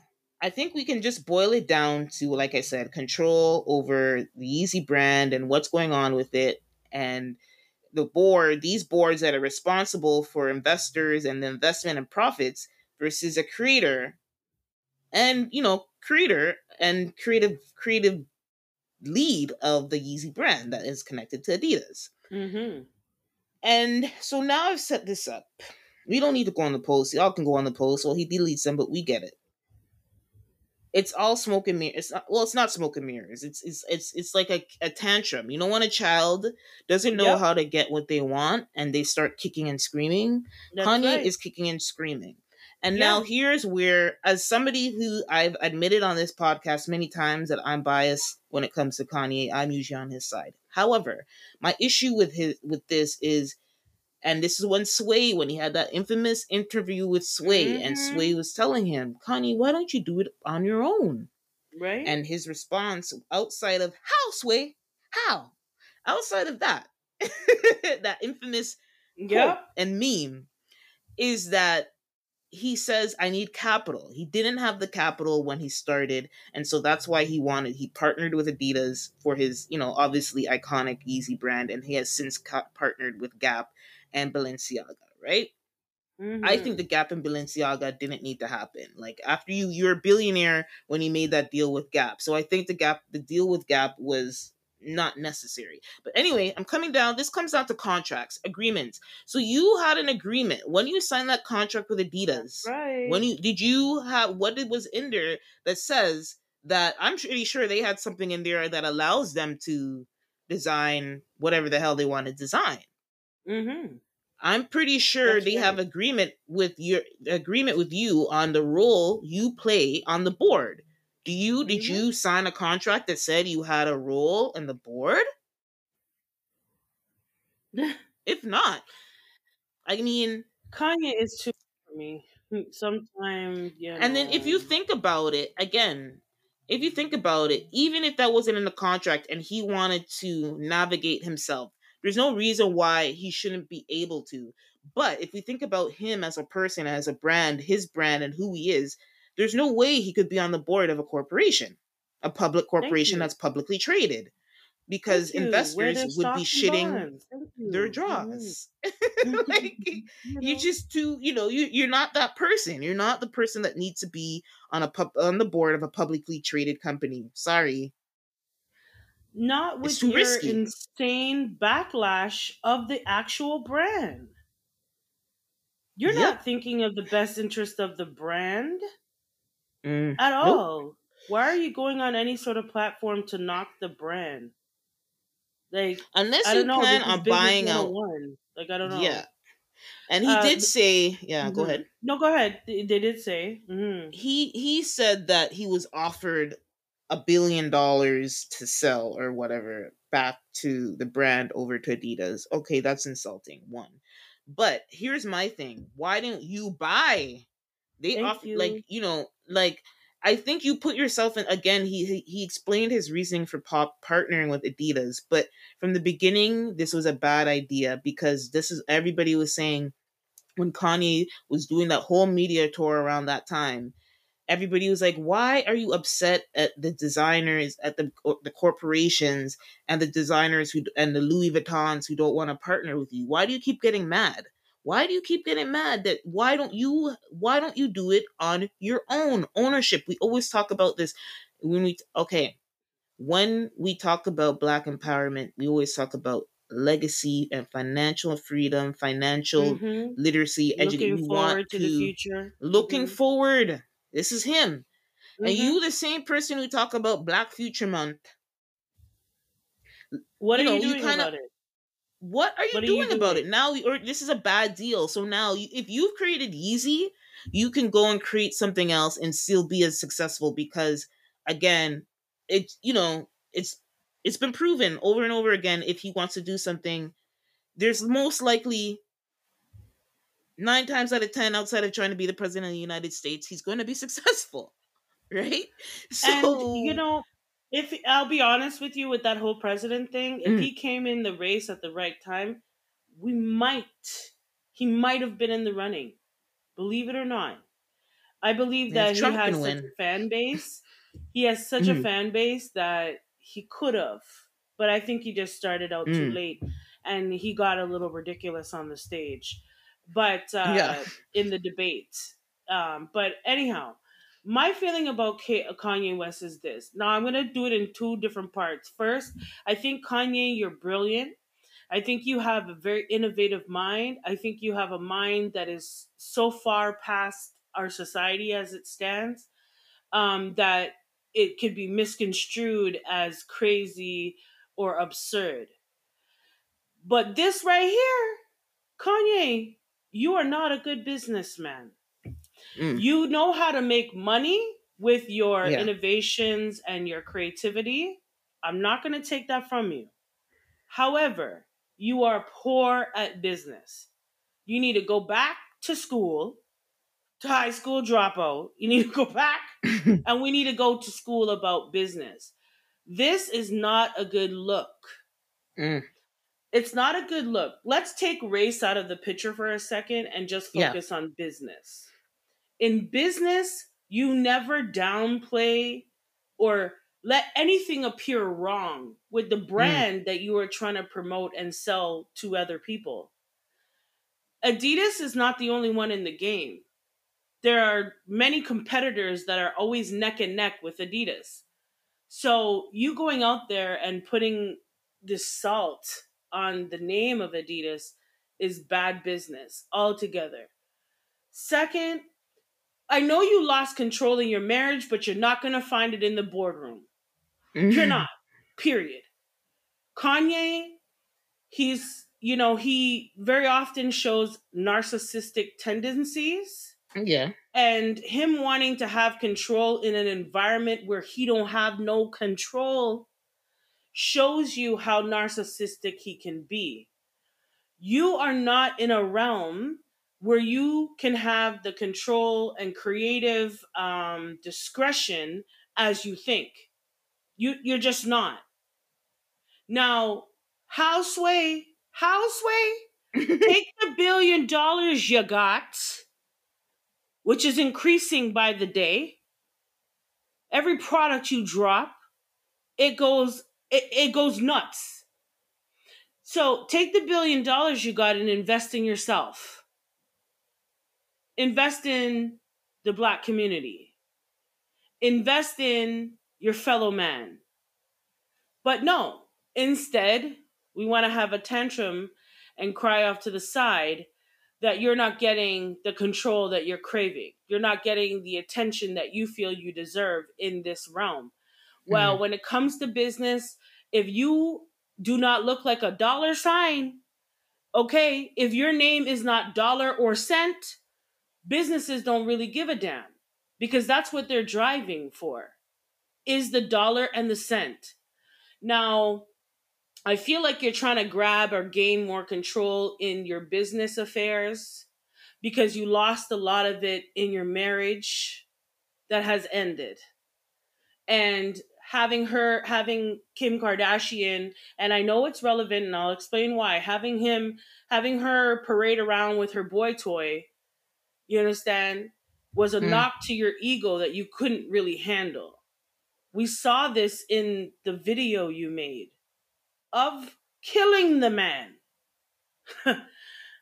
I think we can just boil it down to, like I said, control over the Yeezy brand and what's going on with it. And the board, these boards that are responsible for investors and the investment and profits versus a creator. And, you know, creator and creative creative lead of the Yeezy brand that is connected to Adidas. Mm-hmm. And so now I've set this up. We don't need to go on the post. Y'all can go on the post. Well, he deletes them, but we get it. It's all smoke and mirrors. It's not, well, it's not smoke and mirrors. It's it's it's it's like a, a tantrum. You know, when a child doesn't know yep. how to get what they want and they start kicking and screaming. That's Kanye right. is kicking and screaming. And yeah. now here's where, as somebody who I've admitted on this podcast many times that I'm biased when it comes to Kanye, I'm usually on his side. However, my issue with his with this is, and this is when Sway, when he had that infamous interview with Sway, mm-hmm. and Sway was telling him, Kanye, why don't you do it on your own? Right. And his response outside of, how, Sway? How? Outside of that, that infamous yep. quote and meme is that, he says, I need capital. He didn't have the capital when he started. And so that's why he wanted, he partnered with Adidas for his, you know, obviously iconic Yeezy brand. And he has since co- partnered with Gap and Balenciaga, right? Mm-hmm. I think the Gap and Balenciaga didn't need to happen. Like after you, you're a billionaire when you made that deal with Gap. So I think the Gap, the deal with Gap was not necessary. But anyway, I'm coming down. This comes down to contracts, agreements. So you had an agreement. When you signed that contract with Adidas, right. when you did you have what it was in there that says that I'm pretty sure they had something in there that allows them to design whatever the hell they want to design. Mm-hmm. I'm pretty sure That's they right. have agreement with your agreement with you on the role you play on the board. Do you, did mm-hmm. you sign a contract that said you had a role in the board? If not, I mean, Kanye is too for me. Sometimes, yeah. You know. And then if you think about it, again, if you think about it, even if that wasn't in the contract and he wanted to navigate himself, there's no reason why he shouldn't be able to. But if we think about him as a person, as a brand, his brand and who he is, there's no way he could be on the board of a corporation, a public corporation that's publicly traded, because investors would be shitting their jaws. Like you know? You're just too, you know, you you're not that person. You're not the person that needs to be on a pub, on the board of a publicly traded company. Sorry. Not with your risky. Insane backlash of the actual brand. You're yep. not thinking of the best interest of the brand. Mm, at all. Nope. Why are you going on any sort of platform to knock the brand? Like, unless I don't you know, plan on buying out one. Like, I don't know. Yeah. And he um, did say, yeah, mm-hmm. go ahead. No, go ahead. They, they did say. Mm-hmm. He he said that he was offered a billion dollars to sell or whatever back to the brand over to Adidas. Okay, that's insulting. One. But here's my thing. Why didn't you buy? They Thank offer you. Like, you know, like, I think you put yourself in, again, he he explained his reasoning for pop partnering with Adidas, but from the beginning, this was a bad idea because this is, everybody was saying when Kanye was doing that whole media tour around that time, everybody was like, why are you upset at the designers, at the the corporations and the designers who and the Louis Vuittons who don't want to partner with you? Why do you keep getting mad? Why do you keep getting mad that why don't you why don't you do it on your own ownership? We always talk about this when we okay, when we talk about Black empowerment, we always talk about legacy and financial freedom, financial mm-hmm. literacy, education. Looking forward to, to the future. Looking mm-hmm. forward. This is him. Mm-hmm. And you, the same person who talk about Black Future Month. What are you, know, you doing you kinda, about it? What are you, what are doing, you doing about it? it? Now, or this is a bad deal. So now, if you've created Yeezy, you can go and create something else and still be as successful because, again, it's, you know, it's, it's been proven over and over again. If he wants to do something, there's most likely nine times out of ten, outside of trying to be the president of the United States, he's going to be successful. Right. So, and, you know, if I'll be honest with you with that whole president thing, if mm. he came in the race at the right time, we might, he might've been in the running. Believe it or not. I believe that he has such a fan base. He has such mm. a fan base that he could have, but I think he just started out mm. too late and he got a little ridiculous on the stage, but uh, yeah. in the debate. Um, but anyhow, my feeling about K- Kanye West is this. Now, I'm going to do it in two different parts. First, I think, Kanye, you're brilliant. I think you have a very innovative mind. I think you have a mind that is so far past our society as it stands, um, that it could be misconstrued as crazy or absurd. But this right here, Kanye, you are not a good businessman. Mm. You know how to make money with your yeah. innovations and your creativity. I'm not going to take that from you. However, you are poor at business. You need to go back to school, to high school dropout. You need to go back and we need to go to school about business. This is not a good look. Mm. It's not a good look. Let's take race out of the picture for a second and just focus yeah. on business. In business, you never downplay or let anything appear wrong with the brand mm. that you are trying to promote and sell to other people. Adidas is not the only one in the game. There are many competitors that are always neck and neck with Adidas. So you going out there and putting this salt on the name of Adidas is bad business altogether. Second, I know you lost control in your marriage, but you're not going to find it in the boardroom. Mm-hmm. You're not, period. Kanye, he's, you know, he very often shows narcissistic tendencies. Yeah. And him wanting to have control in an environment where he don't have no control shows you how narcissistic he can be. You are not in a realm where you can have the control and creative um, discretion as you think. You, you're just not. Now, how Sway, how Sway, take the billion dollars you got, which is increasing by the day. Every product you drop, it goes, it, it goes nuts. So take the billion dollars you got and invest in yourself. Invest in the Black community. Invest in your fellow man. But no, instead, we want to have a tantrum and cry off to the side that you're not getting the control that you're craving. You're not getting the attention that you feel you deserve in this realm. Mm-hmm. Well, when it comes to business, if you do not look like a dollar sign, okay, if your name is not dollar or cent, businesses don't really give a damn because that's what they're driving for is the dollar and the cent. Now, I feel like you're trying to grab or gain more control in your business affairs because you lost a lot of it in your marriage that has ended. And having her, having Kim Kardashian, and I know it's relevant and I'll explain why, having him, having her parade around with her boy toy, you understand, was a mm. knock to your ego that you couldn't really handle. We saw this in the video you made of killing the man.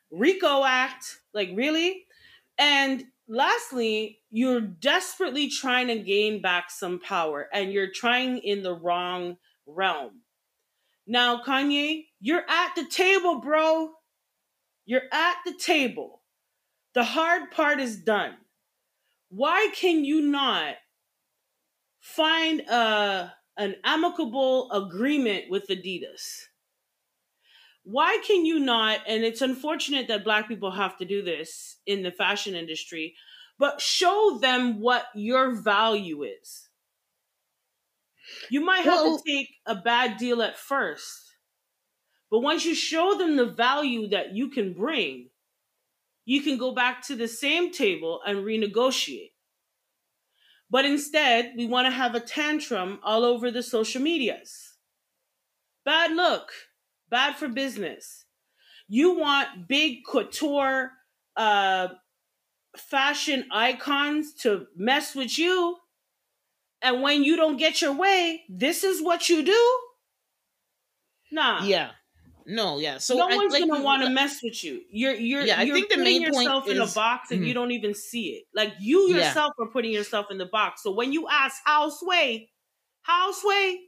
RICO Act, like really? And lastly, you're desperately trying to gain back some power and you're trying in the wrong realm. Now, Kanye, you're at the table, bro. You're at the table. The hard part is done. Why can you not find a, an amicable agreement with Adidas? Why can you not, and it's unfortunate that Black people have to do this in the fashion industry, but show them what your value is. You might have well, to take a bad deal at first, but once you show them the value that you can bring, you can go back to the same table and renegotiate. But instead, we want to have a tantrum all over the social medias. Bad look. Bad for business. You want big couture uh, fashion icons to mess with you. And when you don't get your way, this is what you do? Nah. Yeah. No, yeah. So no I, one's like, going to want to mess with you. You're you're, yeah, you're I think putting the main yourself point in is, a box and mm-hmm. you don't even see it. Like you yourself yeah. are putting yourself in the box. So when you ask, how Sway? How Sway?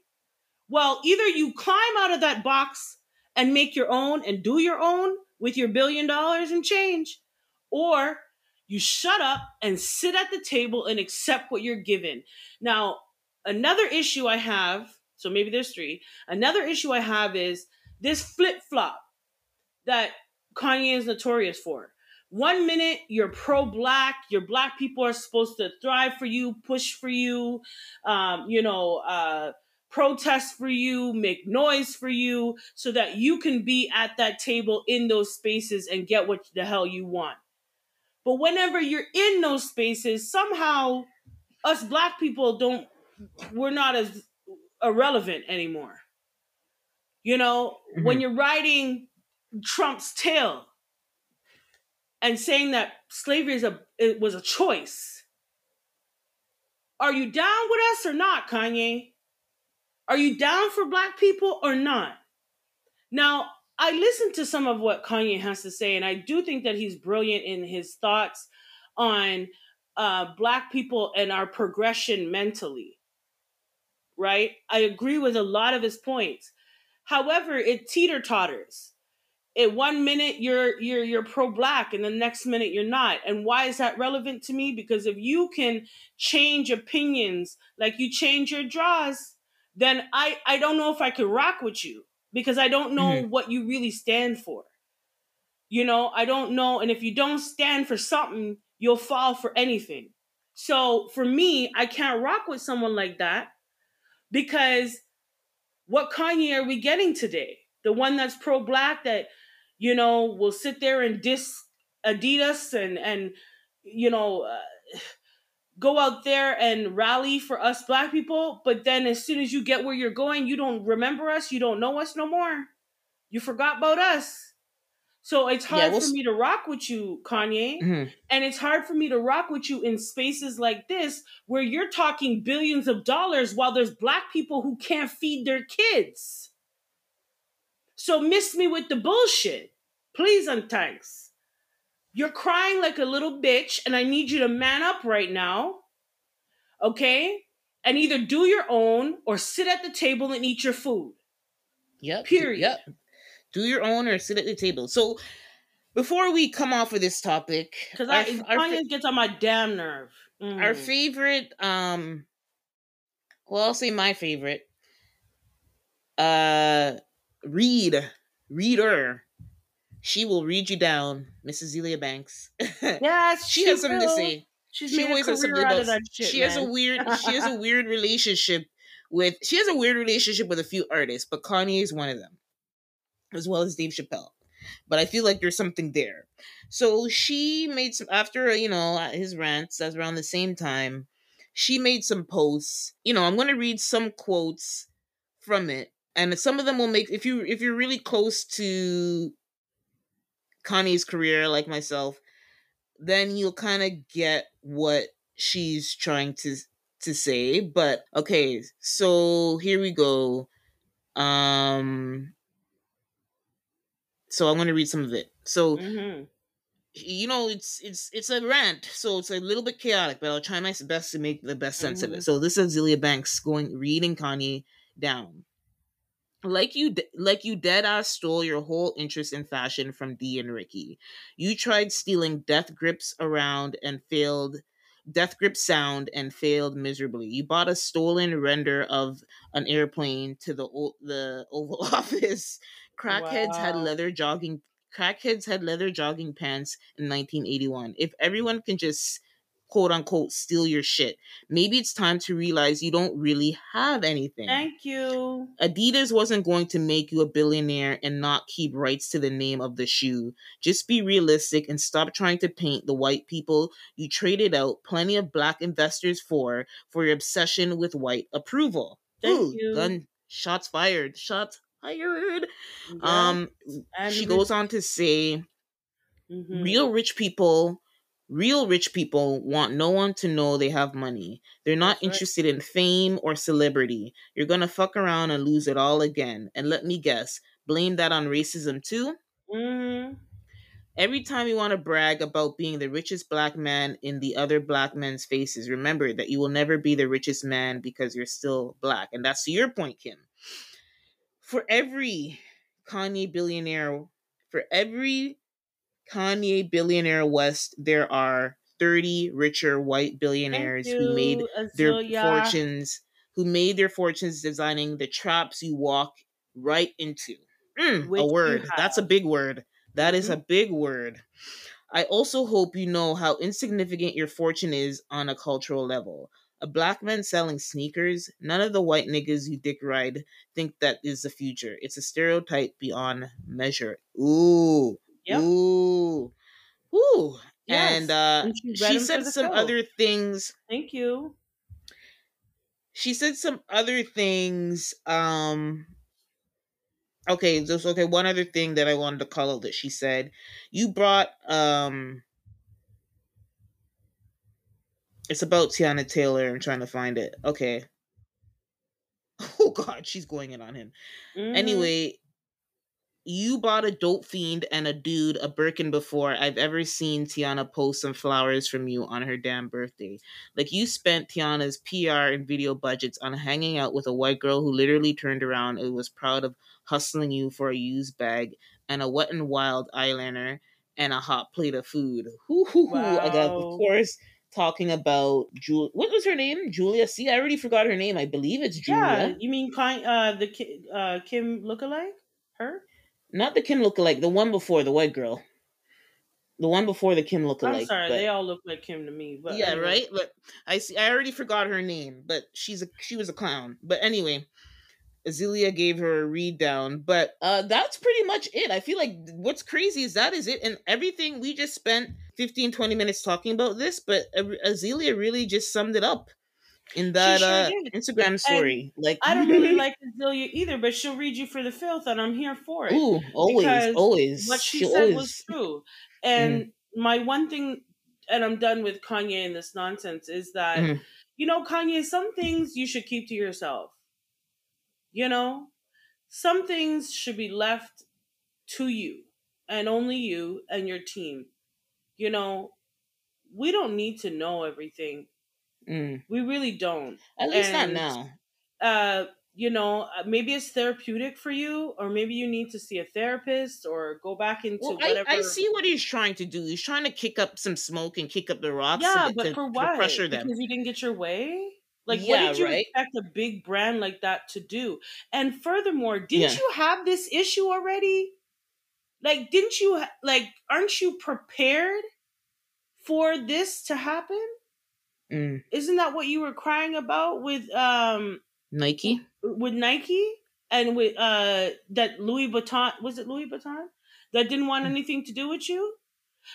Well, either you climb out of that box and make your own and do your own with your billion dollars and change, or you shut up and sit at the table and accept what you're given. Now, another issue I have, so maybe there's three, another issue I have is this flip-flop that Kanye is notorious for. One minute, you're pro-Black, your Black people are supposed to thrive for you, push for you, um, you know, uh, protest for you, make noise for you, so that you can be at that table in those spaces and get what the hell you want. But whenever you're in those spaces, somehow us Black people don't, we're not as irrelevant anymore. You know, mm-hmm. when you're riding Trump's tail and saying that slavery is a, it was a choice. Are you down with us or not, Kanye? Are you down for Black people or not? Now, I listened to some of what Kanye has to say, and I do think that he's brilliant in his thoughts on uh, Black people and our progression mentally, right? I agree with a lot of his points. However, it teeter-totters. At one minute, you're, you're, you're pro-Black, and the next minute, you're not. And why is that relevant to me? Because if you can change opinions like you change your draws, then I, I don't know if I can rock with you because I don't know mm-hmm. what you really stand for. You know, I don't know. And if you don't stand for something, you'll fall for anything. So for me, I can't rock with someone like that because what Kanye are we getting today? The one that's pro-Black that, you know, will sit there and diss Adidas and, and you know... Uh, go out there and rally for us Black people, but then as soon as you get where you're going, you don't remember us, you don't know us no more. You forgot about us. So it's hard yeah, we'll... for me to rock with you, Kanye. Mm-hmm. And it's hard for me to rock with you in spaces like this where you're talking billions of dollars while there's Black people who can't feed their kids. So miss me with the bullshit. Please and thanks. You're crying like a little bitch, and I need you to man up right now, okay? And either do your own or sit at the table and eat your food. Yep. Period. Yep. Do your own or sit at the table. So before we come off of this topic... Because Kanye gets on my damn nerve. Mm. Our favorite... um, well, I'll say my favorite. Uh, read. Reader. She will read you down, Miss Azealia Banks. Yes, she, she has something will. to say. She's she made always a has something out of that shit, She man. has a weird. she has a weird relationship with. She has a weird relationship with a few artists, but Kanye is one of them, as well as Dave Chappelle. But I feel like there's something there. So she made some after you know his rants. That's around the same time. She made some posts. You know, I'm going to read some quotes from it, and some of them will make if you if you're really close to Kanye's career, like myself, then you'll kind of get what she's trying to to say. But okay, so here we go. Um, so I'm gonna read some of it. So mm-hmm. you know, it's it's it's a rant, so it's a little bit chaotic, but I'll try my best to make the best sense mm-hmm. of it. So this is Azealia Banks going reading Kanye down. Like you, like you dead-ass stole your whole interest in fashion from Dee and Ricky. You tried stealing death grips around and failed, death grip sound and failed miserably. You bought a stolen render of an airplane to the the Oval Office. Crackheads wow. had leather jogging. Crackheads had leather jogging pants in nineteen eighty-one. If everyone can just quote unquote steal your shit, maybe it's time to realize you don't really have anything. Thank you. Adidas wasn't going to make you a billionaire and not keep rights to the name of the shoe. Just be realistic and stop trying to paint the white people you traded out plenty of black investors for for your obsession with white approval. Thank Ooh, you. Gun shots fired. Shots fired. Yeah. Um and she goes on to say mm-hmm. real rich people Real rich people want no one to know they have money. They're not That's interested right. in fame or celebrity. You're going to fuck around and lose it all again. And let me guess, blame that on racism too? Mm-hmm. Every time you want to brag about being the richest black man in the other black men's faces, remember that you will never be the richest man because you're still black. And that's to your point, Kim. For every Kanye billionaire, for every Kanye billionaire West, there are thirty richer white billionaires you, who made Azealia. their fortunes, who made their fortunes designing the traps you walk right into. Mm, a word. That's a big word. That is mm-hmm. a big word. I also hope you know how insignificant your fortune is on a cultural level. A black man selling sneakers, none of the white niggas you dick ride think that is the future. It's a stereotype beyond measure. Ooh. Yep. Ooh, ooh, yes. and, uh, and she, she said some show. other things. Thank you. She said some other things. Um, okay, just okay. One other thing that I wanted to call out that she said, you brought. Um, it's about Tiana Taylor. I'm trying to find it. Okay. Oh God, she's going in on him. Mm-hmm. Anyway. You bought a dope fiend and a dude a Birkin before I've ever seen Tiana post some flowers from you on her damn birthday. Like, you spent Tiana's P R and video budgets on hanging out with a white girl who literally turned around and was proud of hustling you for a used bag and a wet and wild eyeliner and a hot plate of food. Hoo hoo hoo. I got, of course, talking about Julia. What was her name? Julia. See, I already forgot her name. I believe it's Julia. Yeah, you mean uh, the uh, Kim lookalike? Her? Not the Kim lookalike, the one before the white girl. The one before the Kim lookalike. I'm sorry, but... they all look like Kim to me. But yeah, anyway. Right? But I see, I already forgot her name, but she's a she was a clown. But anyway, Azealia gave her a read down. But uh, that's pretty much it. I feel like what's crazy is that is it. And everything, we just spent fifteen, twenty minutes talking about this, but Azealia really just summed it up in that sure uh, Instagram story. And like, I don't really like Azealia either, but she'll read you for the filth, and I'm here for it. Ooh, always, because always. What she, she said always. was true. And mm. my one thing, and I'm done with Kanye and this nonsense, is that, mm. you know, Kanye, some things you should keep to yourself. You know? Some things should be left to you, and only you and your team. You know, we don't need to know everything. Mm. We really don't. At least and, not now. Uh, you know, maybe it's therapeutic for you, or maybe you need to see a therapist or go back into well, whatever. I, I see what he's trying to do. He's trying to kick up some smoke and kick up the rocks. Yeah, so but to, for what? To pressure them. Because you didn't get your way? Like, yeah, what did you right? expect a big brand like that to do? And furthermore, didn't yeah. you have this issue already? Like, didn't you, ha- like, aren't you prepared for this to happen? Mm. Isn't that what you were crying about with um Nike? With Nike and with uh that Louis Vuitton, was it Louis Vuitton? That didn't want anything to do with you?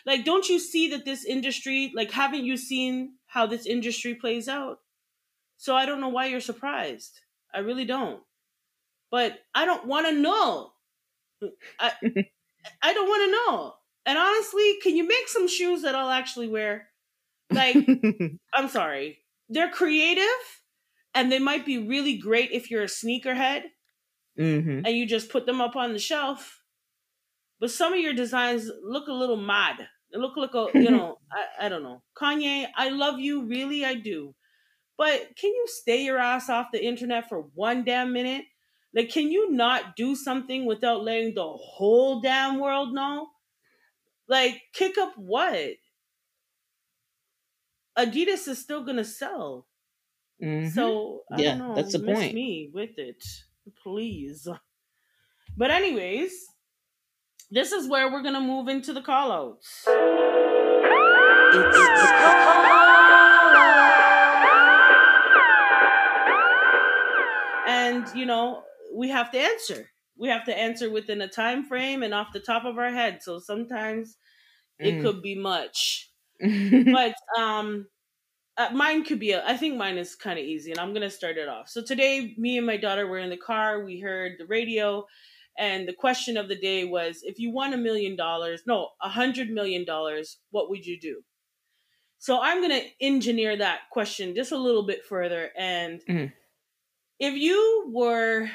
Like, don't you see that this industry, like, haven't you seen how this industry plays out? So I don't know why you're surprised. I really don't. But I don't want to know. I I don't want to know. And honestly, can you make some shoes that I'll actually wear? Like, I'm sorry. They're creative, and they might be really great if you're a sneakerhead mm-hmm. and you just put them up on the shelf. But some of your designs look a little mad. They look like a, you know, I, I don't know. Kanye, I love you. Really, I do. But can you stay your ass off the internet for one damn minute? Like, can you not do something without letting the whole damn world know? Like, kick up what? Adidas is still going to sell. Mm-hmm. So, I yeah, don't know. That's the miss point. Me with it. Please. But anyways, this is where we're going to move into the call-outs. It's, it's the call-out. And, you know, we have to answer. We have to answer within a time frame and off the top of our head. So sometimes it mm. could be much. But um, uh, mine could be, a, I think mine is kind of easy, and I'm going to start it off. So today, me and my daughter were in the car. We heard the radio, and the question of the day was, if you won a million dollars, no, a hundred million dollars, what would you do? So I'm going to engineer that question just a little bit further. And mm. if you were,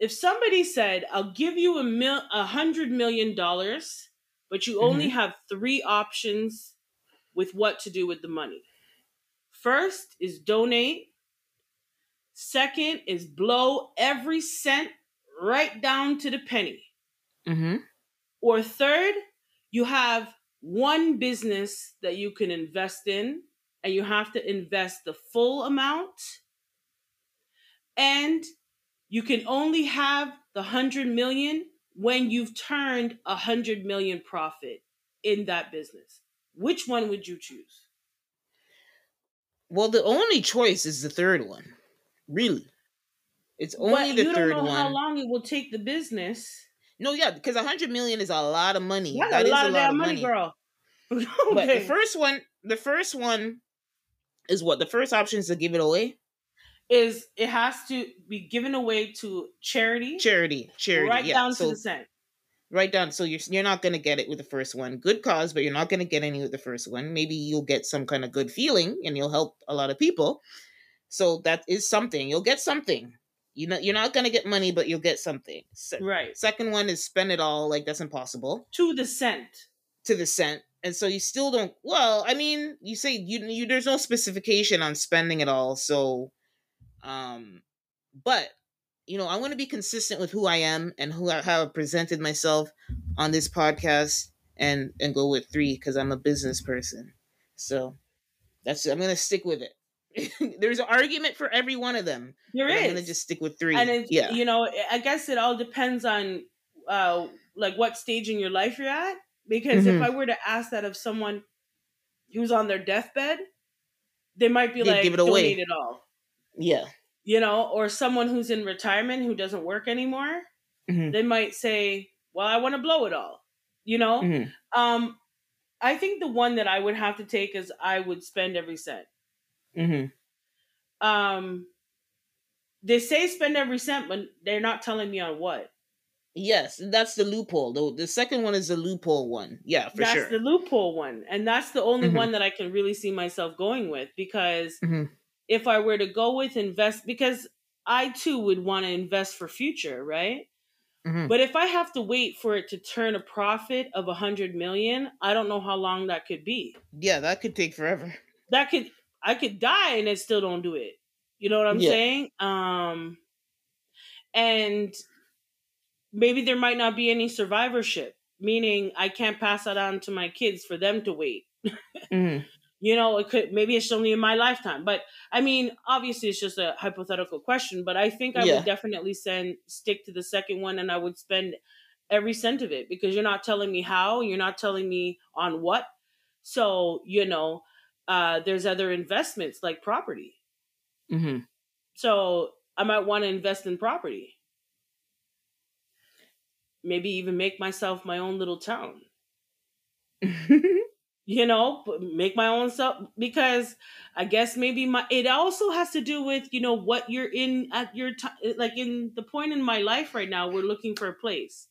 if somebody said, I'll give you a mil- a hundred million dollars, but you only mm-hmm. have three options with what to do with the money. First is donate. Second is blow every cent right down to the penny. Mm-hmm. Or third, you have one business that you can invest in, and you have to invest the full amount. And you can only have the hundred million when you've turned a hundred million profit in that business. Which one would you choose? Well, the only choice is the third one. Really. It's only the third one. You don't know how long it will take the business. No, yeah, because a hundred million is a lot of money. Yeah, that is a lot of that money, girl. Okay. But the first one, the first one is what? The first option is to give it away? Is it has to be given away to charity. Charity. Charity. Right yeah. down so, to the cent. Right down. So you're you're not going to get it with the first one. Good cause, but you're not going to get any with the first one. Maybe you'll get some kind of good feeling and you'll help a lot of people. So that is something. You'll get something. You know, you're not going to get money, but you'll get something. Se- right. Second one is spend it all. Like, that's impossible. To the cent. To the cent. And so you still don't. Well, I mean, you say you, you there's no specification on spending it all. So. Um, but, you know, I want to be consistent with who I am and who I have presented myself on this podcast, and, and go with three, because I'm a business person. So that's, I'm going to stick with it. There's an argument for every one of them. There is. I'm going to just stick with three. And it, yeah. you know, I guess it all depends on, uh, like what stage in your life you're at. Because mm-hmm. if I were to ask that of someone who's on their deathbed, they might be They'd like, give it donate away. It all. Yeah. You know, or someone who's in retirement who doesn't work anymore, mm-hmm. they might say, well, I want to blow it all, you know? Mm-hmm. Um, I think the one that I would have to take is I would spend every cent. Mm-hmm. Um, they say spend every cent, but they're not telling me on what. Yes, that's the loophole. The, the second one is the loophole one. Yeah, for that's sure. That's the loophole one. And that's the only mm-hmm. one that I can really see myself going with, because... Mm-hmm. If I were to go with invest, because I too would want to invest for future, right? Mm-hmm. But if I have to wait for it to turn a profit of a hundred million, I don't know how long that could be. Yeah, that could take forever. That could, I could die and it still don't do it. You know what I'm yeah. saying? Um, and maybe there might not be any survivorship, meaning I can't pass that on to my kids for them to wait. Mm-hmm. You know, it could, maybe it's only in my lifetime, but I mean, obviously it's just a hypothetical question, but I think I yeah. would definitely send, stick to the second one, and I would spend every cent of it, because you're not telling me how, you're not telling me on what. So, you know, uh, there's other investments like property. Mm-hmm. So I might want to invest in property. Maybe even make myself my own little town. You know, make my own stuff, because I guess maybe my, it also has to do with, you know, what you're in at your time, like in the point in my life right now, we're looking for a place,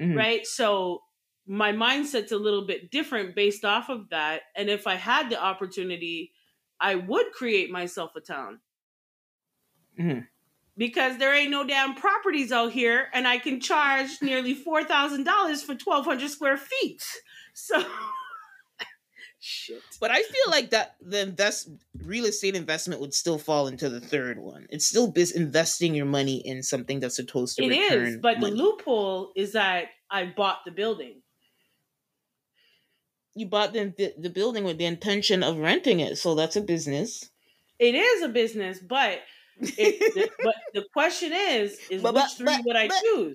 mm-hmm. right? So my mindset's a little bit different based off of that. And if I had the opportunity, I would create myself a town mm-hmm. because there ain't no damn properties out here, and I can charge nearly four thousand dollars for twelve hundred square feet. So... Shit. But I feel like that the invest real estate investment would still fall into the third one. It's still biz- investing your money in something that's supposed to it return It is, but money. The loophole is that I bought the building. You bought the, the the building with the intention of renting it, so that's a business. It is a business, but it, the, but the question is, is but, which three but, would I but. choose,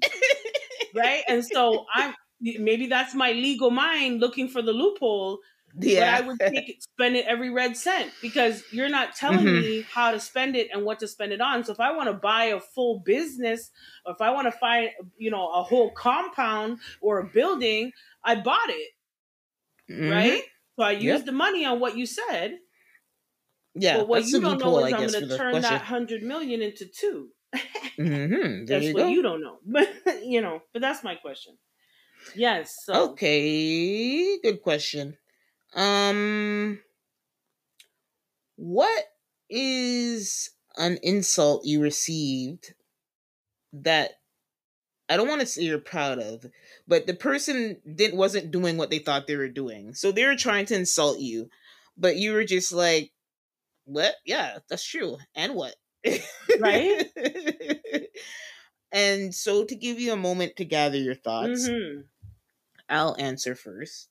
right? And so I'm maybe that's my legal mind looking for the loophole. Yeah, but I would take it, spend it every red cent because you're not telling mm-hmm. me how to spend it and what to spend it on. So if I want to buy a full business, or if I want to find you know a whole compound or a building, I bought it. Mm-hmm. Right? So I used yep. the money on what you said. Yeah. But what you don't know is I'm going to turn that hundred million into two. Mm-hmm. That's you what go. you don't know. But, you know, but that's my question. Yes. So. Okay. Good question. Um, what is an insult you received that I don't want to say you're proud of, but the person didn't wasn't doing what they thought they were doing. So they were trying to insult you, but you were just like, what? Yeah, that's true. And what? Right? And so to give you a moment to gather your thoughts, mm-hmm. I'll answer first.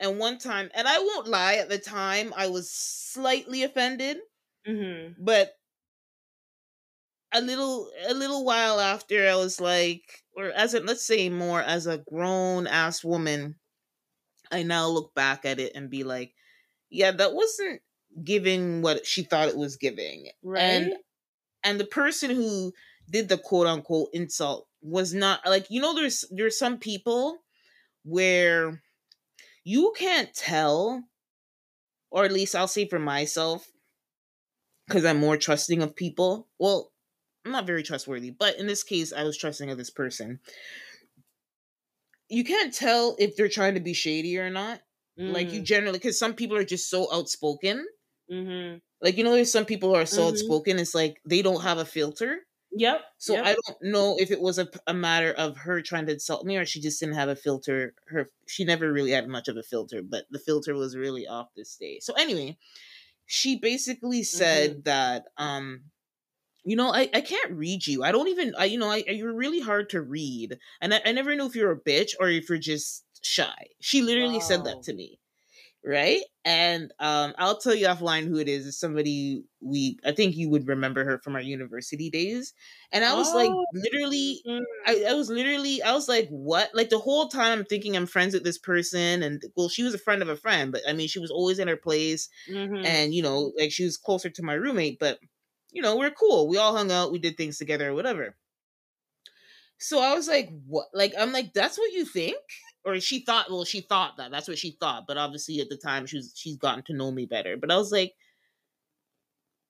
And one time, and I won't lie, at the time I was slightly offended, mm-hmm. but A little, a little while after, I was like, or as a, let's say more as a grown ass woman, I now look back at it and be like, yeah, that wasn't giving what she thought it was giving. Right. And, and the person who did the quote unquote insult was not like, you know, there's, there's some people where you can't tell, or at least I'll say for myself, because I'm more trusting of people. Well, I'm not very trustworthy, but in this case, I was trusting of this person. You can't tell if they're trying to be shady or not. Mm. Like you generally, because some people are just so outspoken. Mm-hmm. Like, you know, there's some people who are so mm-hmm. outspoken. It's like, they don't have a filter. Yep. So yep. I don't know if it was a, a matter of her trying to insult me or she just didn't have a filter. Her, she never really had much of a filter, but the filter was really off this day. So anyway, she basically said mm-hmm. that, um, you know, I, I can't read you. I don't even, I, you know, I, I, you're really hard to read. And I, I never know if you're a bitch or if you're just shy. She literally wow. said that to me. Right? And um, I'll tell you offline who it is. It's somebody we, I think you would remember her from our university days. And I was oh. like, literally, I, I was literally, I was like, what? Like the whole time I'm thinking I'm friends with this person. And well, she was a friend of a friend, but I mean, she was always in her place. Mm-hmm. And, you know, like she was closer to my roommate, but you know, we're cool. We all hung out. We did things together or whatever. So I was like, what? Like, I'm like, that's what you think? Or she thought, well, she thought that. That's what she thought. But obviously at the time, she was, she's gotten to know me better. But I was like,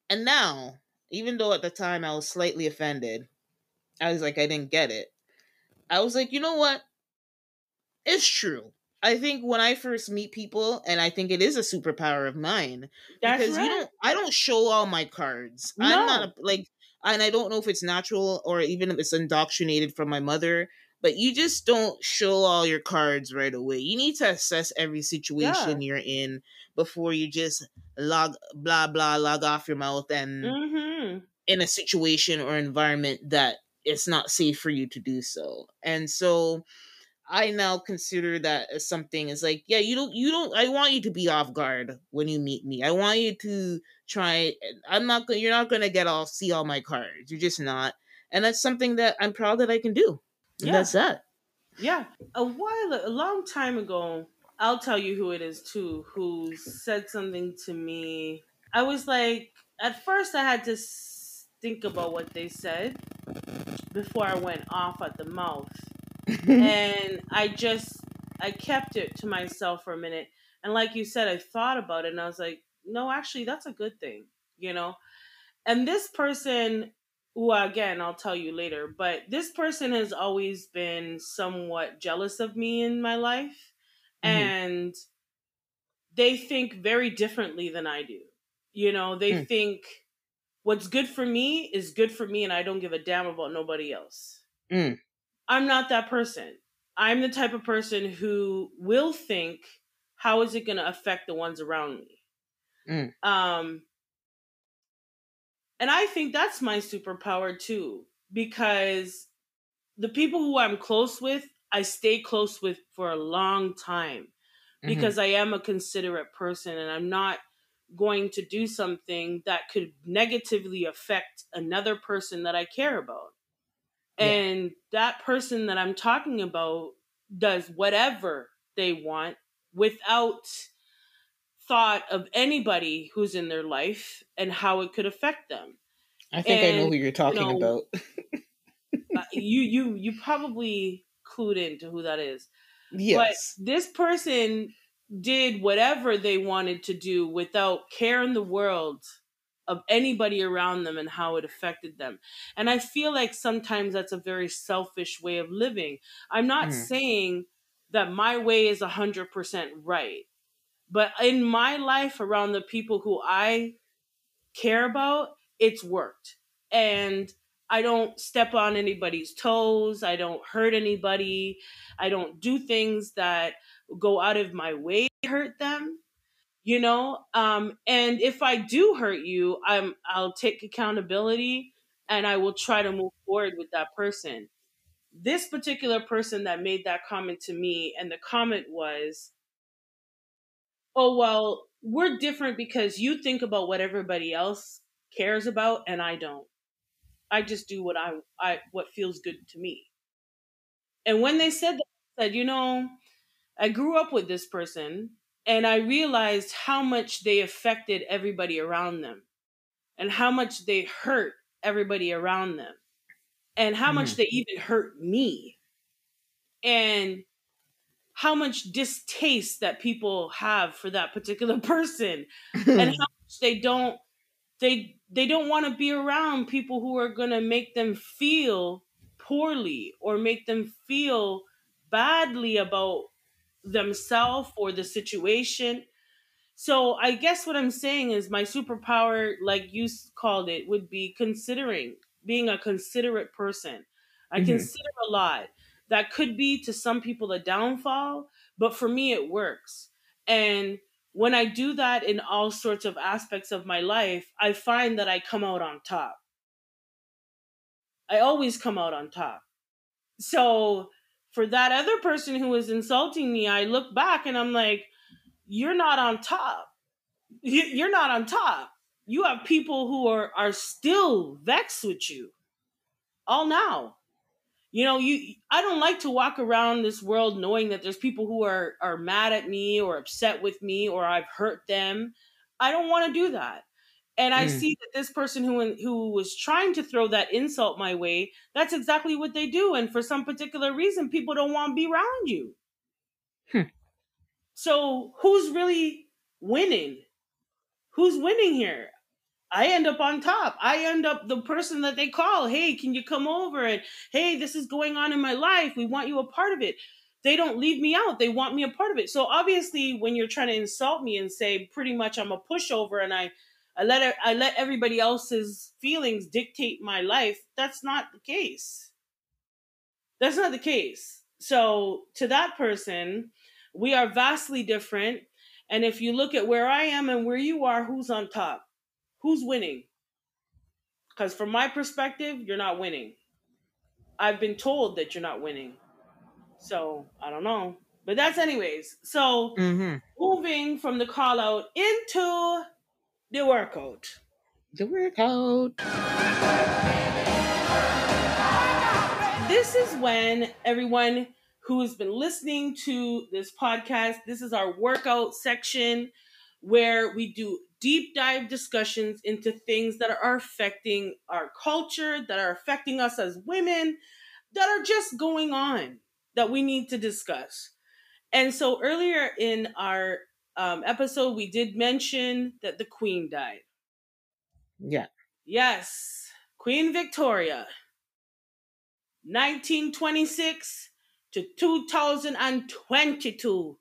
and now, even though at the time I was slightly offended, I was like, I didn't get it. I was like, you know what? It's true. I think when I first meet people, and I think it is a superpower of mine, That's because right. you don't, I don't show all my cards. No. I'm not a, like, and I don't know if it's natural or even if it's indoctrinated from my mother, but you just don't show all your cards right away. You need to assess every situation yeah. you're in before you just log, blah, blah, log off your mouth and mm-hmm. in a situation or environment that it's not safe for you to do so. And so I now consider that as something is like, yeah, you don't, you don't, I want you to be off guard when you meet me. I want you to try, I'm not going, you're not going to get all, see all my cards. You're just not. And that's something that I'm proud that I can do. Yeah. That's that. Yeah. A while, a long time ago, I'll tell you who it is too, who said something to me. I was like, at first I had to think about what they said before I went off at the mouth. And I just, I kept it to myself for a minute. And like you said, I thought about it and I was like, no, actually, that's a good thing, you know? And this person, who again, I'll tell you later, but this person has always been somewhat jealous of me in my life. Mm-hmm. And they think very differently than I do. You know, they mm. think what's good for me is good for me and I don't give a damn about nobody else. Mm. I'm not that person. I'm the type of person who will think how is it going to affect the ones around me? Mm. Um, and I think that's my superpower too, because the people who I'm close with, I stay close with for a long time because mm-hmm. I am a considerate person, and I'm not going to do something that could negatively affect another person that I care about. Yeah. And that person that I'm talking about does whatever they want without thought of anybody who's in their life and how it could affect them. I think and, I know who you're talking you know, about. uh, you, you, you probably clued into who that is. Yes. But this person did whatever they wanted to do without care in the world of anybody around them and how it affected them. And I feel like sometimes that's a very selfish way of living. I'm not mm. saying that my way is one hundred percent right. But in my life, around the people who I care about, it's worked. And I don't step on anybody's toes. I don't hurt anybody. I don't do things that go out of my way to hurt them, you know? Um, and if I do hurt you, I'm, I'll take accountability and I will try to move forward with that person. This particular person that made that comment to me, and the comment was, oh, well, we're different because you think about what everybody else cares about and I don't. I just do what I, I what feels good to me. And when they said that, I said, you know, I grew up with this person and I realized how much they affected everybody around them and how much they hurt everybody around them and how mm. much they even hurt me and how much distaste that people have for that particular person and how much they don't, they, they don't want to be around people who are going to make them feel poorly or make them feel badly about themselves or the situation. So I guess what I'm saying is my superpower, like you called it, would be considering, being a considerate person. I mm-hmm. consider a lot. That could be to some people a downfall, but for me it works. And when I do that in all sorts of aspects of my life, I find that I come out on top. I always come out on top. So for that other person who was insulting me, I look back and I'm like, you're not on top. You're not on top. You have people who are, are still vexed with you all now. You know, you. I don't like to walk around this world knowing that there's people who are, are mad at me or upset with me or I've hurt them. I don't want to do that. And I mm. see that this person who who was trying to throw that insult my way, that's exactly what they do. And for some particular reason, people don't want to be around you. Hmm. So who's really winning? Who's winning here? I end up on top. I end up the person that they call, hey, can you come over? And hey, this is going on in my life. We want you a part of it. They don't leave me out. They want me a part of it. So obviously when you're trying to insult me and say pretty much I'm a pushover and I, I let it, I let everybody else's feelings dictate my life, that's not the case. That's not the case. So to that person, we are vastly different. And if you look at where I am and where you are, who's on top? Who's winning? Because from my perspective, you're not winning. I've been told that you're not winning. So I don't know. But that's anyways. So mm-hmm. moving from the call out into the workout. The workout. This is when everyone who has been listening to this podcast, this is our workout section where we do deep dive discussions into things that are affecting our culture, that are affecting us as women, that are just going on that we need to discuss. And so earlier in our um, episode, we did mention that the Queen died. Yeah. Yes. Queen Victoria, nineteen twenty-six to two thousand twenty-two.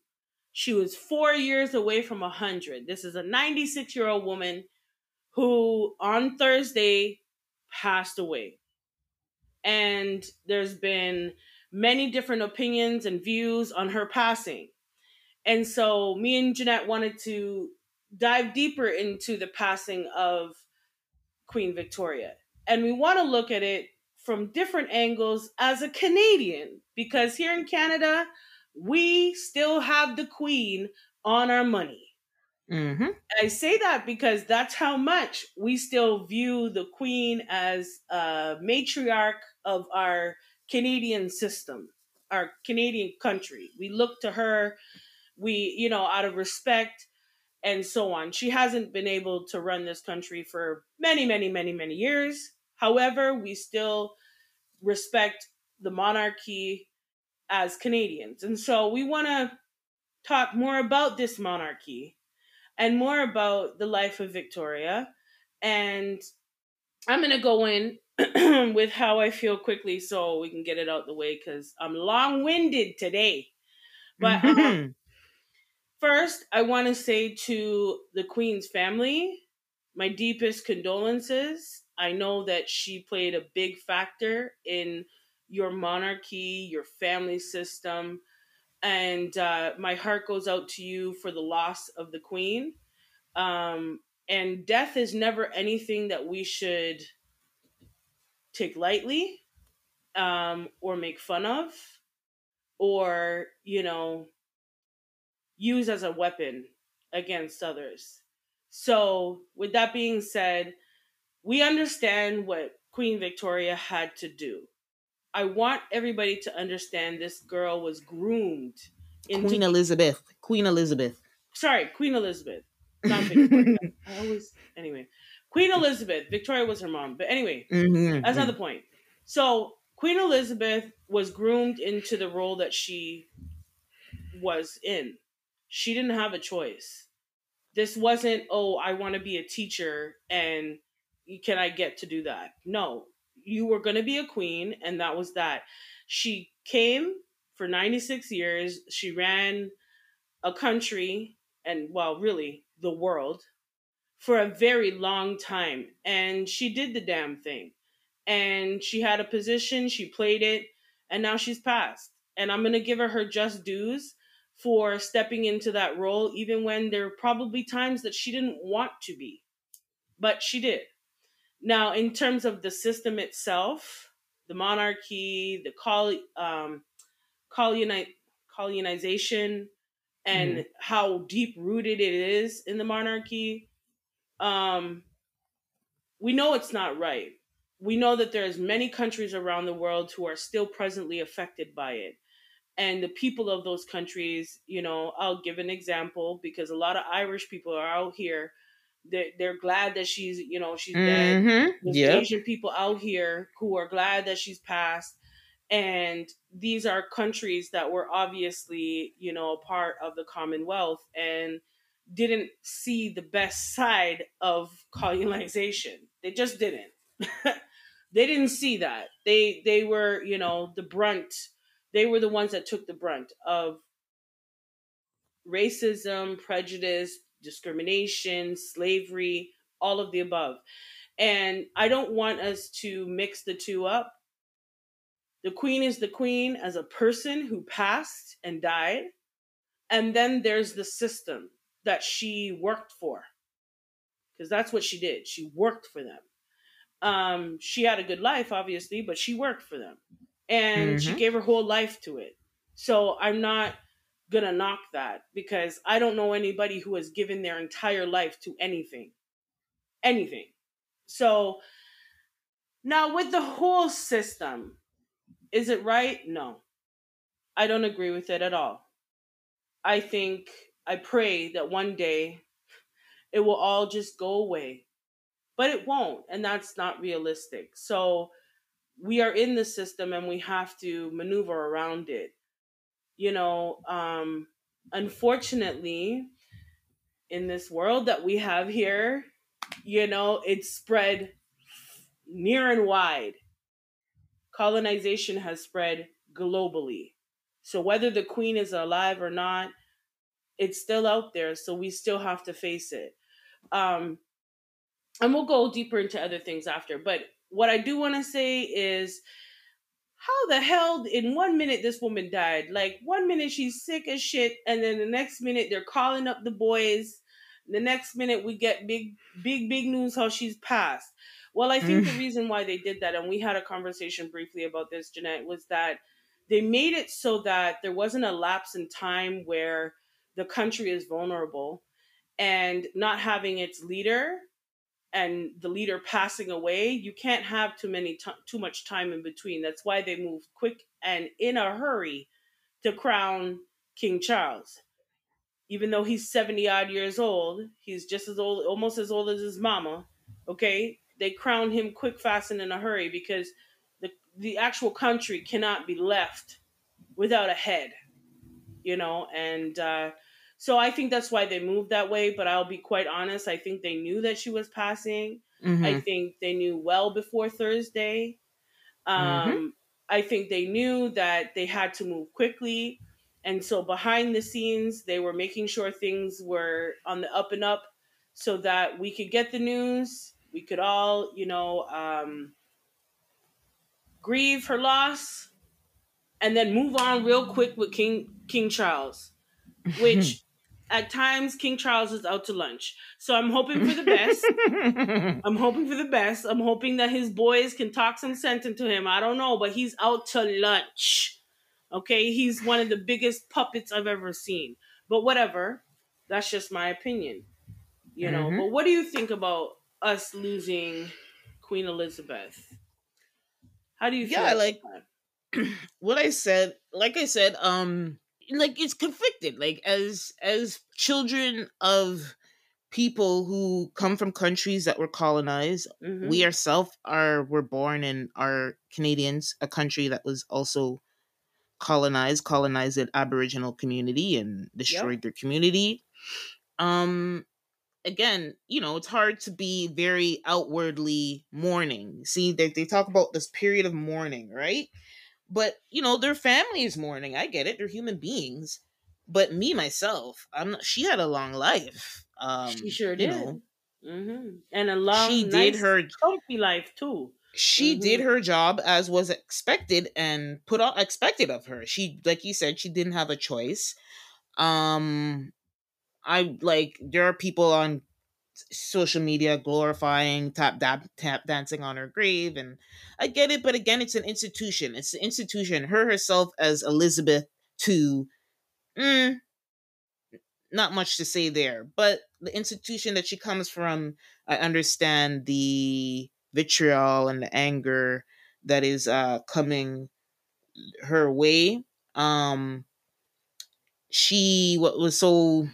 She was four years away from one hundred. This is a ninety-six-year-old woman who on Thursday passed away. And there's been many different opinions and views on her passing. And so me and Jeanette wanted to dive deeper into the passing of Queen Victoria. And we want to look at it from different angles as a Canadian, because here in Canada, we still have the Queen on our money. Mm-hmm. I say that because that's how much we still view the Queen as a matriarch of our Canadian system, our Canadian country. We look to her, we, you know, out of respect and so on. She hasn't been able to run this country for many, many, many, many years. However, we still respect the monarchy as Canadians. And so we want to talk more about this monarchy and more about the life of Victoria. And I'm going to go in with how I feel quickly so we can get it out the way, because I'm long-winded today. But mm-hmm. um, first, I want to say to the Queen's family, my deepest condolences. I know that she played a big factor in your monarchy, your family system. And uh, my heart goes out to you for the loss of the Queen. Um, and death is never anything that we should take lightly um, or make fun of or, you know, use as a weapon against others. So with that being said, we understand what Queen Victoria had to do. I want everybody to understand this girl was groomed. Into- Queen Elizabeth. Queen Elizabeth. Sorry, Queen Elizabeth. Not Victoria. I always, anyway. Queen Elizabeth. Victoria was her mom. But anyway, mm-hmm. that's not the point. So Queen Elizabeth was groomed into the role that she was in. She didn't have a choice. This wasn't, oh, I want to be a teacher and can I get to do that? No. You were going to be a queen, and that was that. She came for ninety-six years. She ran a country and, well, really, the world for a very long time. And she did the damn thing. And she had a position. She played it. And now she's passed. And I'm going to give her her just dues for stepping into that role, even when there were probably times that she didn't want to be. But she did. Now, in terms of the system itself, the monarchy, the col- um, coloni- colonization, and mm. how deep-rooted it is in the monarchy, um, we know it's not right. We know that there's many countries around the world who are still presently affected by it. And the people of those countries, you know, I'll give an example, because a lot of Irish people are out here. They're, they're glad that she's, you know, she's dead. Mm-hmm. There's yep. Asian people out here who are glad that she's passed. And these are countries that were obviously, you know, a part of the Commonwealth and didn't see the best side of colonization. They just didn't. They didn't see that. They, they were, you know, the brunt. They were the ones that took the brunt of racism, prejudice, discrimination, slavery, all of the above. And I don't want us to mix the two up. The Queen is the Queen as a person who passed and died. And then there's the system that she worked for. Because that's what she did. She worked for them. Um, she had a good life, obviously, but she worked for them. And mm-hmm. she gave her whole life to it. So I'm not gonna knock that, because I don't know anybody who has given their entire life to anything, anything. So now with the whole system, is it right? No, I don't agree with it at all. I think, I pray that one day it will all just go away, but it won't. And that's not realistic. So we are in the system and we have to maneuver around it. You know, um, unfortunately, in this world that we have here, you know, it's spread near and wide. Colonization has spread globally. So whether the Queen is alive or not, it's still out there. So we still have to face it. Um, and we'll go deeper into other things after. But what I do want to say is, how the hell in one minute this woman died? Like, one minute she's sick as shit, and then the next minute they're calling up the boys. The next minute we get big, big, big news how she's passed. Well, I think mm. the reason why they did that, and we had a conversation briefly about this, Jeanette, was that they made it so that there wasn't a lapse in time where the country is vulnerable, and not having its leader and the leader passing away, you can't have too many t- too much time in between. That's why they moved quick and in a hurry to crown King Charles. Even though he's seventy-odd years old, he's just as old, almost as old as his mama, okay? They crowned him quick, fast, and in a hurry because the the actual country cannot be left without a head, you know? And uh, so I think that's why they moved that way, but I'll be quite honest, I think they knew that she was passing. Mm-hmm. I think they knew well before Thursday. Um, mm-hmm. I think they knew that they had to move quickly. And so behind the scenes, they were making sure things were on the up and up so that we could get the news. We could all, you know, um, grieve her loss and then move on real quick with King King Charles, which at times King Charles is out to lunch. So I'm hoping for the best. I'm hoping for the best. I'm hoping that his boys can talk some sense into him. I don't know, but he's out to lunch. Okay, he's one of the biggest puppets I've ever seen. But whatever, that's just my opinion. You know, mm-hmm. But what do you think about us losing Queen Elizabeth? How do you feel? Yeah, like that? what I said, like I said, um, like it's conflicted. Like as as children of people who come from countries that were colonized, mm-hmm. we ourselves are were born in our Canadians, a country that was also colonized, colonized an Aboriginal community and destroyed yep. their community. Um, again, you know, it's hard to be very outwardly mourning. See, they, they talk about this period of mourning, right? But, you know, their family is mourning. I get it. They're human beings. But me, myself, I'm not, she had a long life. Um, she sure did. You know, mm-hmm. And a long, she nice, did her comfy life, too. She mm-hmm. did her job as was expected and put out expected of her. She, like you said, she didn't have a choice. Um, I like there are people on social media glorifying tap tap tap dancing on her grave, and I get it. But again, it's an institution. It's an institution. Her herself as Elizabeth the Second, mm, not much to say there. But the institution that she comes from, I understand the vitriol and the anger that is uh coming her way. Um she what was so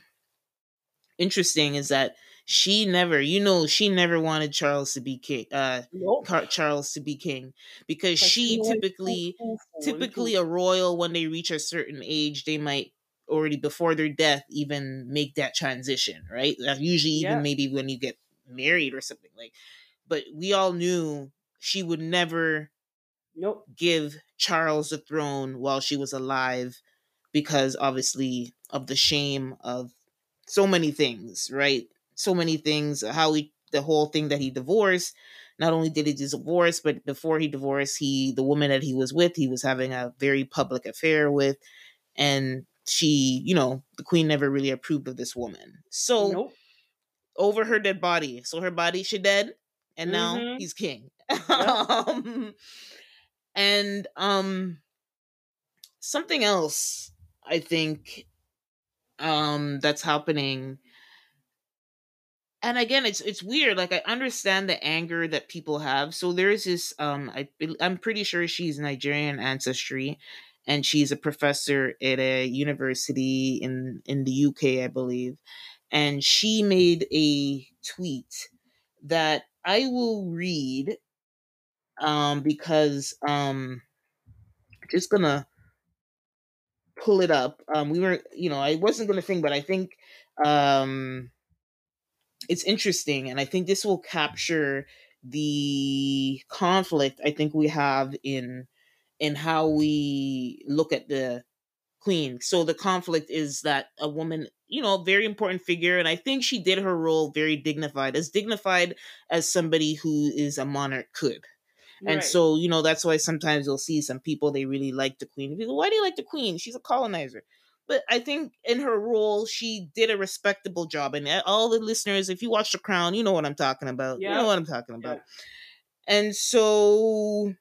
interesting is that she never you know she never wanted Charles to be king uh nope. Charles to be king because she typically typically a royal, when they reach a certain age, they might already before their death even make that transition, right? Usually even yeah. maybe when you get married or something like. But we all knew she would never nope. give Charles the throne while she was alive because obviously of the shame of so many things, right? So many things, how he, the whole thing that he divorced, not only did he divorce, but before he divorced, he the woman that he was with, he was having a very public affair with. And she, you know, the queen never really approved of this woman. So nope. over her dead body. So her body, she dead. And now mm-hmm. he's king. Yep. um, and um, something else, I think, um, that's happening. And again, it's it's weird. Like, I understand the anger that people have. So there's this, um, I, I'm pretty sure she's Nigerian ancestry. And she's a professor at a university in, in the U K, I believe. And she made a tweet that I will read um, because um, I'm just going to pull it up. Um, we were, you know, I wasn't going to think, but I think um, it's interesting. And I think this will capture the conflict I think we have in in how we look at the queen. So the conflict is that a woman, you know, very important figure. And I think she did her role very dignified, as dignified as somebody who is a monarch could. And right. so, you know, that's why sometimes you'll see some people, they really like the queen. People, why do you like the queen? She's a colonizer. But I think in her role, she did a respectable job. And all the listeners, if you watch The Crown, you know what I'm talking about. Yeah. You know what I'm talking about. Yeah. And so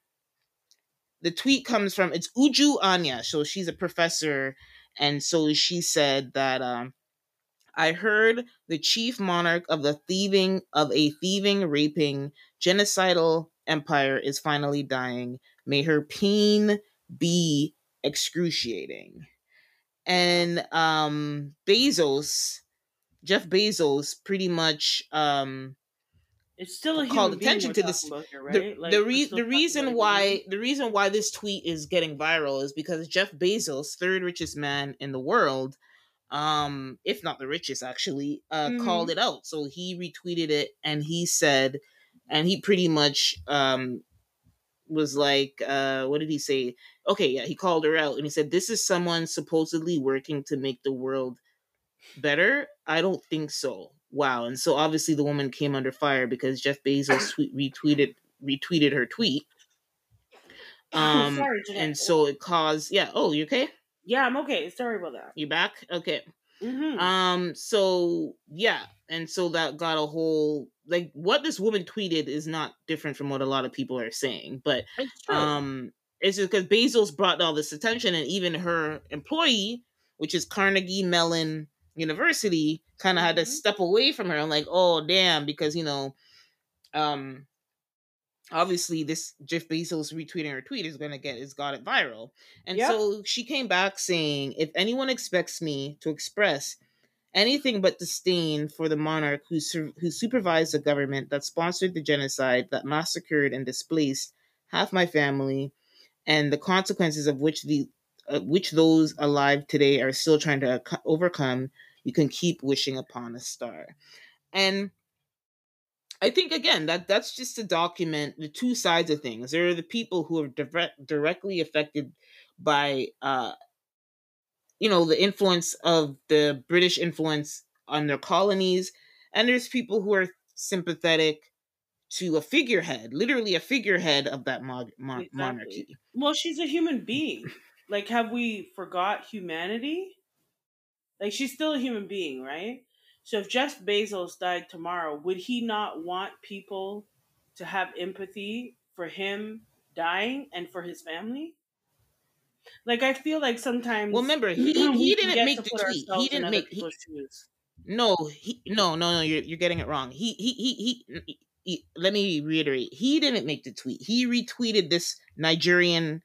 the tweet comes from, it's Uju Anya. So she's a professor. And so she said that, um, I heard the chief monarch of the thieving, of a thieving, raping, genocidal empire is finally dying. May her pain be excruciating. And um, Bezos, Jeff Bezos, pretty much um, it's still a called attention to this. Here, right? The, like, the, re- the reason why the reason why this tweet is getting viral is because Jeff Bezos, third richest man in the world, um, if not the richest, actually, uh, mm-hmm. called it out. So he retweeted it, and he said, and he pretty much um, was like, uh, what did he say? Okay, yeah, he called her out, and he said, this is someone supposedly working to make the world better? I don't think so. Wow. And so obviously the woman came under fire because Jeff Bezos retweeted retweeted her tweet. Um, Sorry, Jeanette. And so it caused, yeah, oh, you okay? Yeah, I'm okay. Sorry about that. You back? Okay. Mm-hmm. Um. So, yeah. And so that got a whole, like, what this woman tweeted is not different from what a lot of people are saying. But it's true. um, it's just because Bezos brought all this attention, and even her employee, which is Carnegie Mellon University, kind of mm-hmm. had to step away from her. I'm like, oh, damn, because, you know, um, obviously this Jeff Bezos retweeting her tweet is going to get, it's got it viral. And yep. so she came back saying, if anyone expects me to express anything but disdain for the monarch who su- who supervised a government that sponsored the genocide that massacred and displaced half my family, and the consequences of which the uh, which those alive today are still trying to ac- overcome, you can keep wishing upon a star. And I think, again, that that's just to document the two sides of things. There are the people who are direct, directly affected by, uh, you know, the influence of the British influence on their colonies. And there's people who are sympathetic to a figurehead, literally a figurehead of that mo- mo- exactly. monarchy. Well, she's a human being. Like, have we forgot humanity? Like, she's still a human being, right? So if Jeff Bezos died tomorrow, would he not want people to have empathy for him dying and for his family? Like, I feel like sometimes. Well, remember, he didn't, he didn't make the tweet. He didn't make. He, no, he, no, no, no. You're you're getting it wrong. He he, he he he he. Let me reiterate. He didn't make the tweet. He retweeted this Nigerian.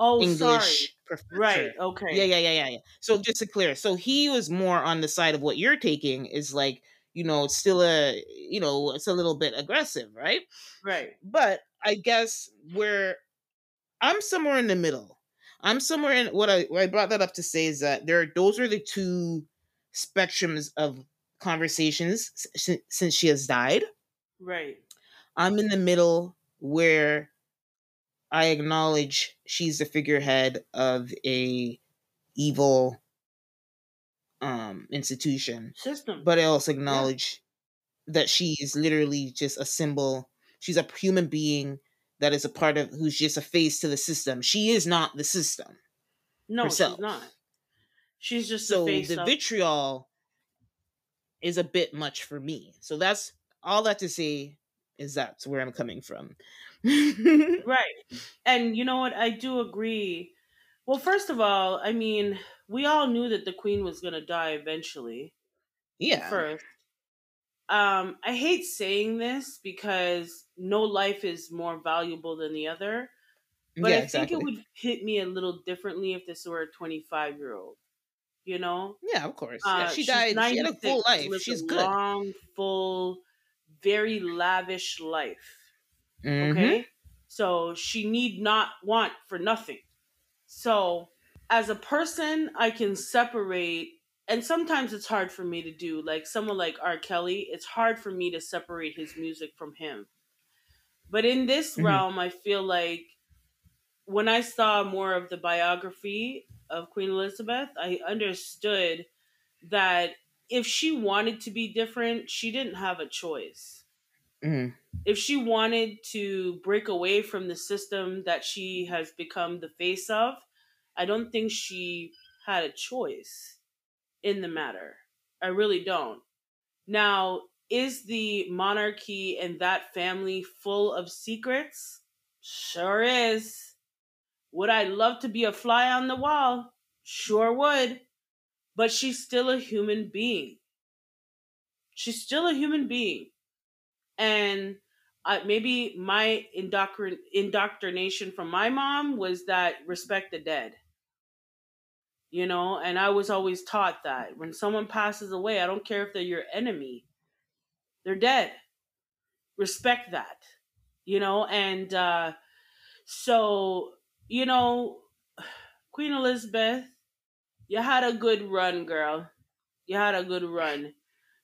Oh, English sorry. Professor. Right. Okay. Yeah, yeah, yeah, yeah, yeah. So just to clear, so he was more on the side of what you're taking is like, you know, still a, you know, it's a little bit aggressive, right? Right. But I guess where I'm somewhere in the middle. I'm somewhere in what I what I brought that up to say is that there are, those are the two spectrums of conversations s- since she has died. Right. I'm in the middle where I acknowledge she's the figurehead of a evil um, institution system, but I also acknowledge yeah. that she is literally just a symbol. She's a human being that is a part of, who's just a face to the system. She is not the system. No, herself. She's not. She's just so the face the of- vitriol is a bit much for me. So that's all that to say. Is that's where I'm coming from. Right. And you know what? I do agree. Well, first of all, I mean, we all knew that the queen was going to die eventually. Yeah. First. Um, I hate saying this because no life is more valuable than the other. But yeah, I exactly. think it would hit me a little differently if this were a twenty-five-year-old. You know? Yeah, of course. Uh, yeah, she died. She had a full life. She's good. Long, full very lavish life. Mm-hmm. Okay? So she need not want for nothing. So as a person, I can separate, and sometimes it's hard for me to do, like someone like R. Kelly, it's hard for me to separate his music from him. But in this mm-hmm. realm, I feel like when I saw more of the biography of Queen Elizabeth, I understood that if she wanted to be different, she didn't have a choice. Mm-hmm. If she wanted to break away from the system that she has become the face of, I don't think she had a choice in the matter. I really don't. Now, is the monarchy and that family full of secrets? Sure is. Would I love to be a fly on the wall? Sure would. But she's still a human being. She's still a human being. And uh, maybe my indoctrin- indoctrination from my mom was that respect the dead. You know, and I was always taught that when someone passes away, I don't care if they're your enemy, they're dead. Respect that, you know? And uh, so, you know, Queen Elizabeth, you had a good run, girl. You had a good run.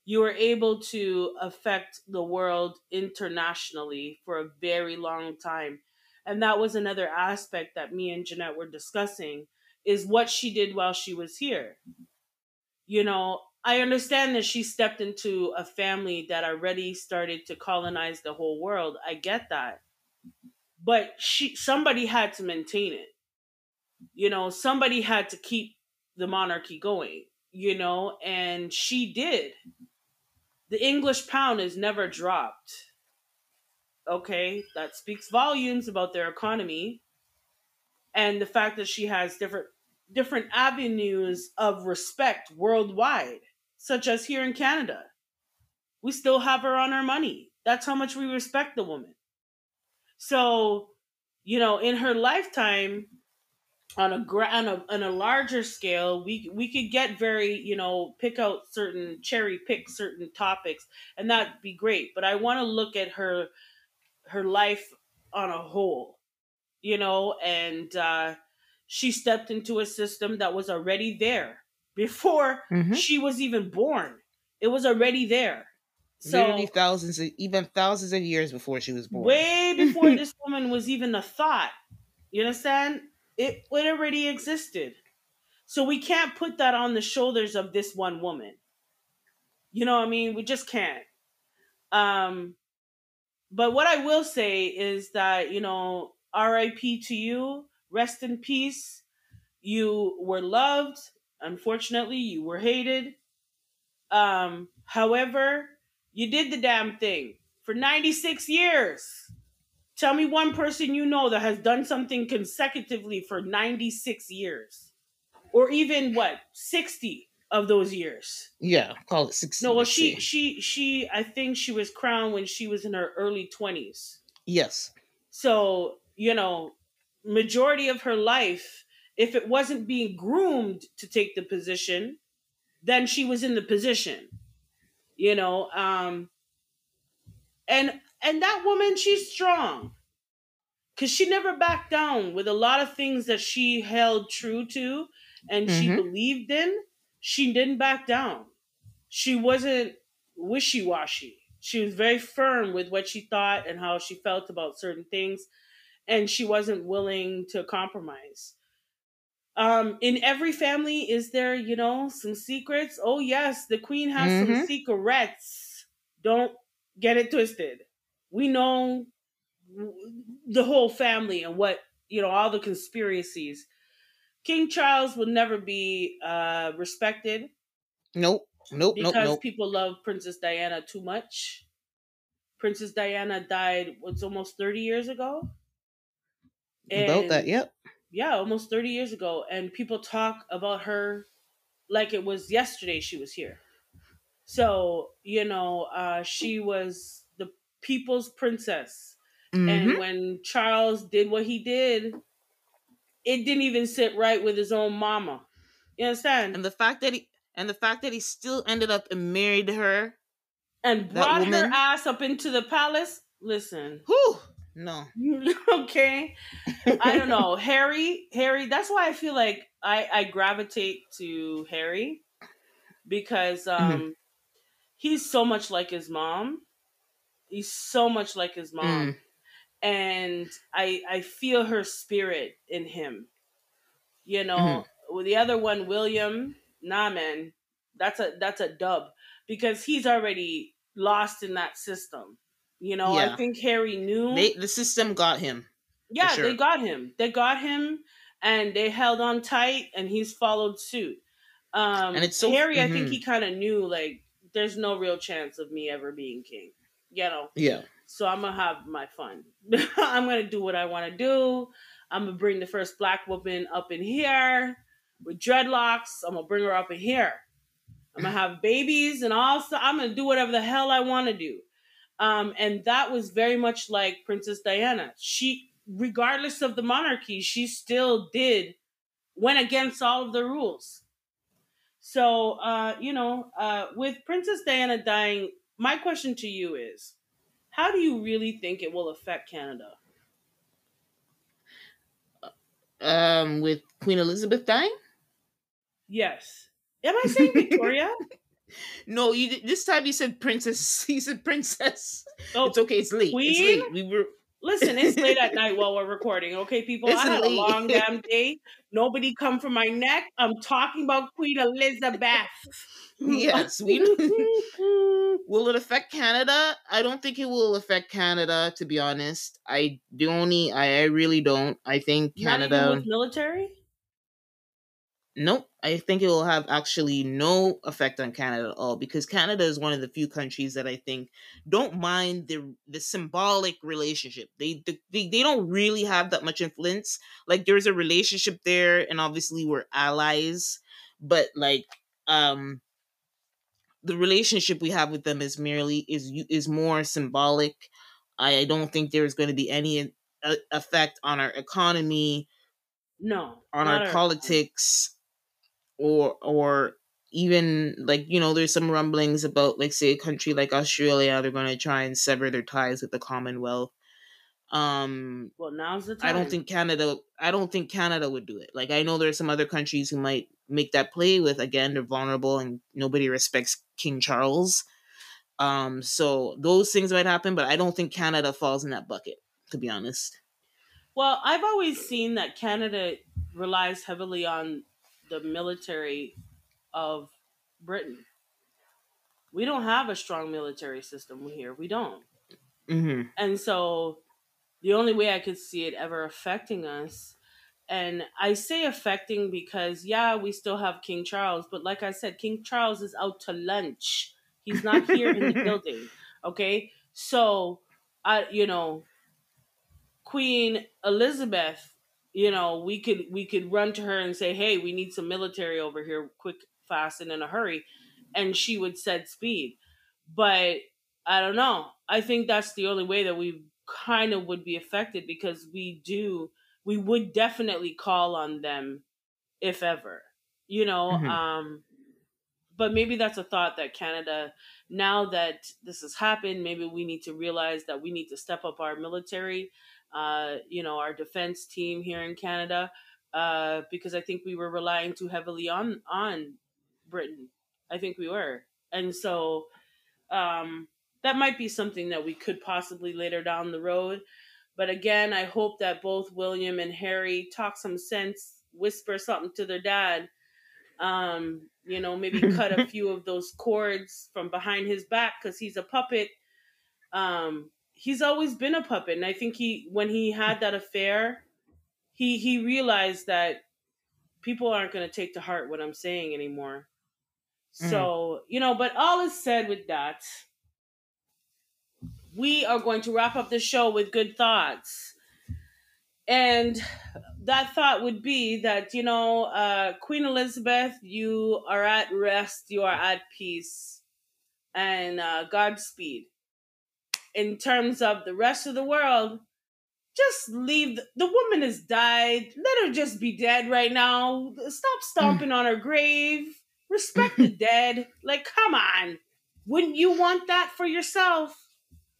You were able to affect the world internationally for a very long time. And that was another aspect that me and Jeanette were discussing, is what she did while she was here. You know, I understand that she stepped into a family that already started to colonize the whole world. I get that. But she, somebody had to maintain it. You know, somebody had to keep the monarchy going, you know, and she did. The English pound is never dropped. Okay, that speaks volumes about their economy. And the fact that she has different different avenues of respect worldwide, such as here in Canada. We still have her on our money. That's how much we respect the woman. So, you know, in her lifetime, on a, on a, on a larger scale, we we could get very, you know, pick out certain, cherry pick certain topics, and that'd be great. But I want to look at her her life on a whole. You know, and uh, she stepped into a system that was already there before mm-hmm. she was even born. It was already there. So literally thousands of, even thousands of years before she was born. Way before this woman was even a thought. You understand? It, it already existed. So we can't put that on the shoulders of this one woman. You know what I mean? We just can't. Um, but what I will say is that, you know, R I P to you. Rest in peace. You were loved. Unfortunately, you were hated. Um, however, you did the damn thing for ninety-six years. Tell me one person you know that has done something consecutively for ninety-six years. Or even, what, sixty of those years. Yeah, call it sixty. No, well, she, she, she, I think she was crowned when she was in her early twenties. Yes. So, you know, majority of her life, if it wasn't being groomed to take the position, then she was in the position, you know, um, and, and that woman, she's strong because she never backed down with a lot of things that she held true to and mm-hmm. she believed in. She didn't back down. She wasn't wishy-washy. She was very firm with what she thought and how she felt about certain things. And she wasn't willing to compromise. Um, in every family, is there, you know, some secrets? Oh, yes, the queen has mm-hmm. some secrets. Don't get it twisted. We know the whole family and what, you know, all the conspiracies. King Charles will never be uh, respected. Nope, nope, nope, nope. Because people love Princess Diana too much. Princess Diana died, what's almost thirty years ago? And about that, yep. Yeah, almost thirty years ago. And people talk about her like it was yesterday she was here. So, you know, uh, she was the people's princess. Mm-hmm. And when Charles did what he did, it didn't even sit right with his own mama. You understand? And the fact that he and the fact that he still ended up and married her. And brought her ass up into the palace. Listen. Whew. No. Okay. I don't know. Harry, Harry, that's why I feel like I, I gravitate to Harry because um, mm-hmm. he's so much like his mom. He's so much like his mom. Mm. And I I feel her spirit in him. You know, mm-hmm. with the other one, William, nah, man, that's a, that's a dub because he's already lost in that system. You know, yeah. I think Harry knew. They, the system got him. Yeah, sure. they got him. They got him, and they held on tight, and he's followed suit. Um, and it's so, Harry, mm-hmm. I think he kind of knew, like, there's no real chance of me ever being king. You know? Yeah. So I'm going to have my fun. I'm going to do what I want to do. I'm going to bring the first black woman up in here with dreadlocks. I'm going to bring her up in here. I'm going to have babies and all stuff. I'm going to do whatever the hell I want to do. Um, and that was very much like Princess Diana. She, regardless of the monarchy, she still did, went against all of the rules. So, uh, you know, uh, with Princess Diana dying, my question to you is, how do you really think it will affect Canada? Um, with Queen Elizabeth dying? Yes. Am I saying Victoria? No, you. This time you said princess. You said princess. Oh, it's okay. It's late. Queen? It's late. We were. Listen, it's late at night while we're recording. Okay, people. It's I had late. a long damn day. Nobody come for my neck. I'm talking about Queen Elizabeth. Yes, we. Will it affect Canada? I don't think it will affect Canada. To be honest, I do only. I, I really don't. I think Canada. Not even with military. Nope, I think it will have actually no effect on Canada at all, because Canada is one of the few countries that I think don't mind the the symbolic relationship. They they, they don't really have that much influence. Like, there's a relationship there, and obviously we're allies, but like um, the relationship we have with them is merely is is more symbolic. I don't think there's going to be any effect on our economy, no, on our politics. Or or even, like, you know, there's some rumblings about, like, say, a country like Australia, they're going to try and sever their ties with the Commonwealth. Um, well, now's the time. I don't think Canada, I don't think Canada would do it. Like, I know there's some other countries who might make that play with, again, they're vulnerable and nobody respects King Charles. Um, so those things might happen, but I don't think Canada falls in that bucket, to be honest. Well, I've always seen that Canada relies heavily on the military of Britain. We don't have a strong military system here. We don't. Mm-hmm. And so the only way I could see it ever affecting us, and I say affecting because, yeah, we still have King Charles, but like I said, King Charles is out to lunch. He's not here in the building. Okay? So, I, you know, Queen Elizabeth, you know, we could we could run to her and say, hey, we need some military over here, quick, fast, and in a hurry. And she would set speed. But I don't know. I think that's the only way that we kind of would be affected, because we do, we would definitely call on them, if ever, you know. Mm-hmm. Um, but maybe that's a thought that Canada, now that this has happened, maybe we need to realize that we need to step up our military. Uh, you know, our defense team here in Canada, uh, because I think we were relying too heavily on on Britain. I think we were. And so um, that might be something that we could possibly later down the road. But again, I hope that both William and Harry talk some sense, whisper something to their dad, um, you know, maybe cut a few of those cords from behind his back, because he's a puppet. Um He's always been a puppet, and I think he, when he had that affair, he he realized that people aren't going to take to heart what I'm saying anymore. Mm. So, you know, but all is said with that. We are going to wrap up the show with good thoughts. And that thought would be that, you know, uh, Queen Elizabeth, you are at rest, you are at peace, and uh, Godspeed. In terms of the rest of the world, just leave. The, the woman has died. Let her just be dead right now. Stop stomping mm. on her grave. Respect the dead. Like, come on. Wouldn't you want that for yourself?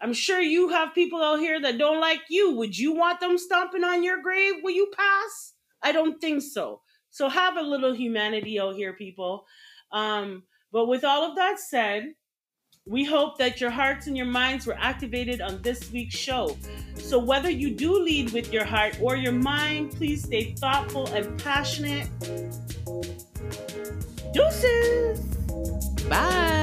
I'm sure you have people out here that don't like you. Would you want them stomping on your grave when you pass? I don't think so. So have a little humanity out here, people. Um, but with all of that said, we hope that your hearts and your minds were activated on this week's show. So whether you do lead with your heart or your mind, please stay thoughtful and passionate. Deuces! Bye!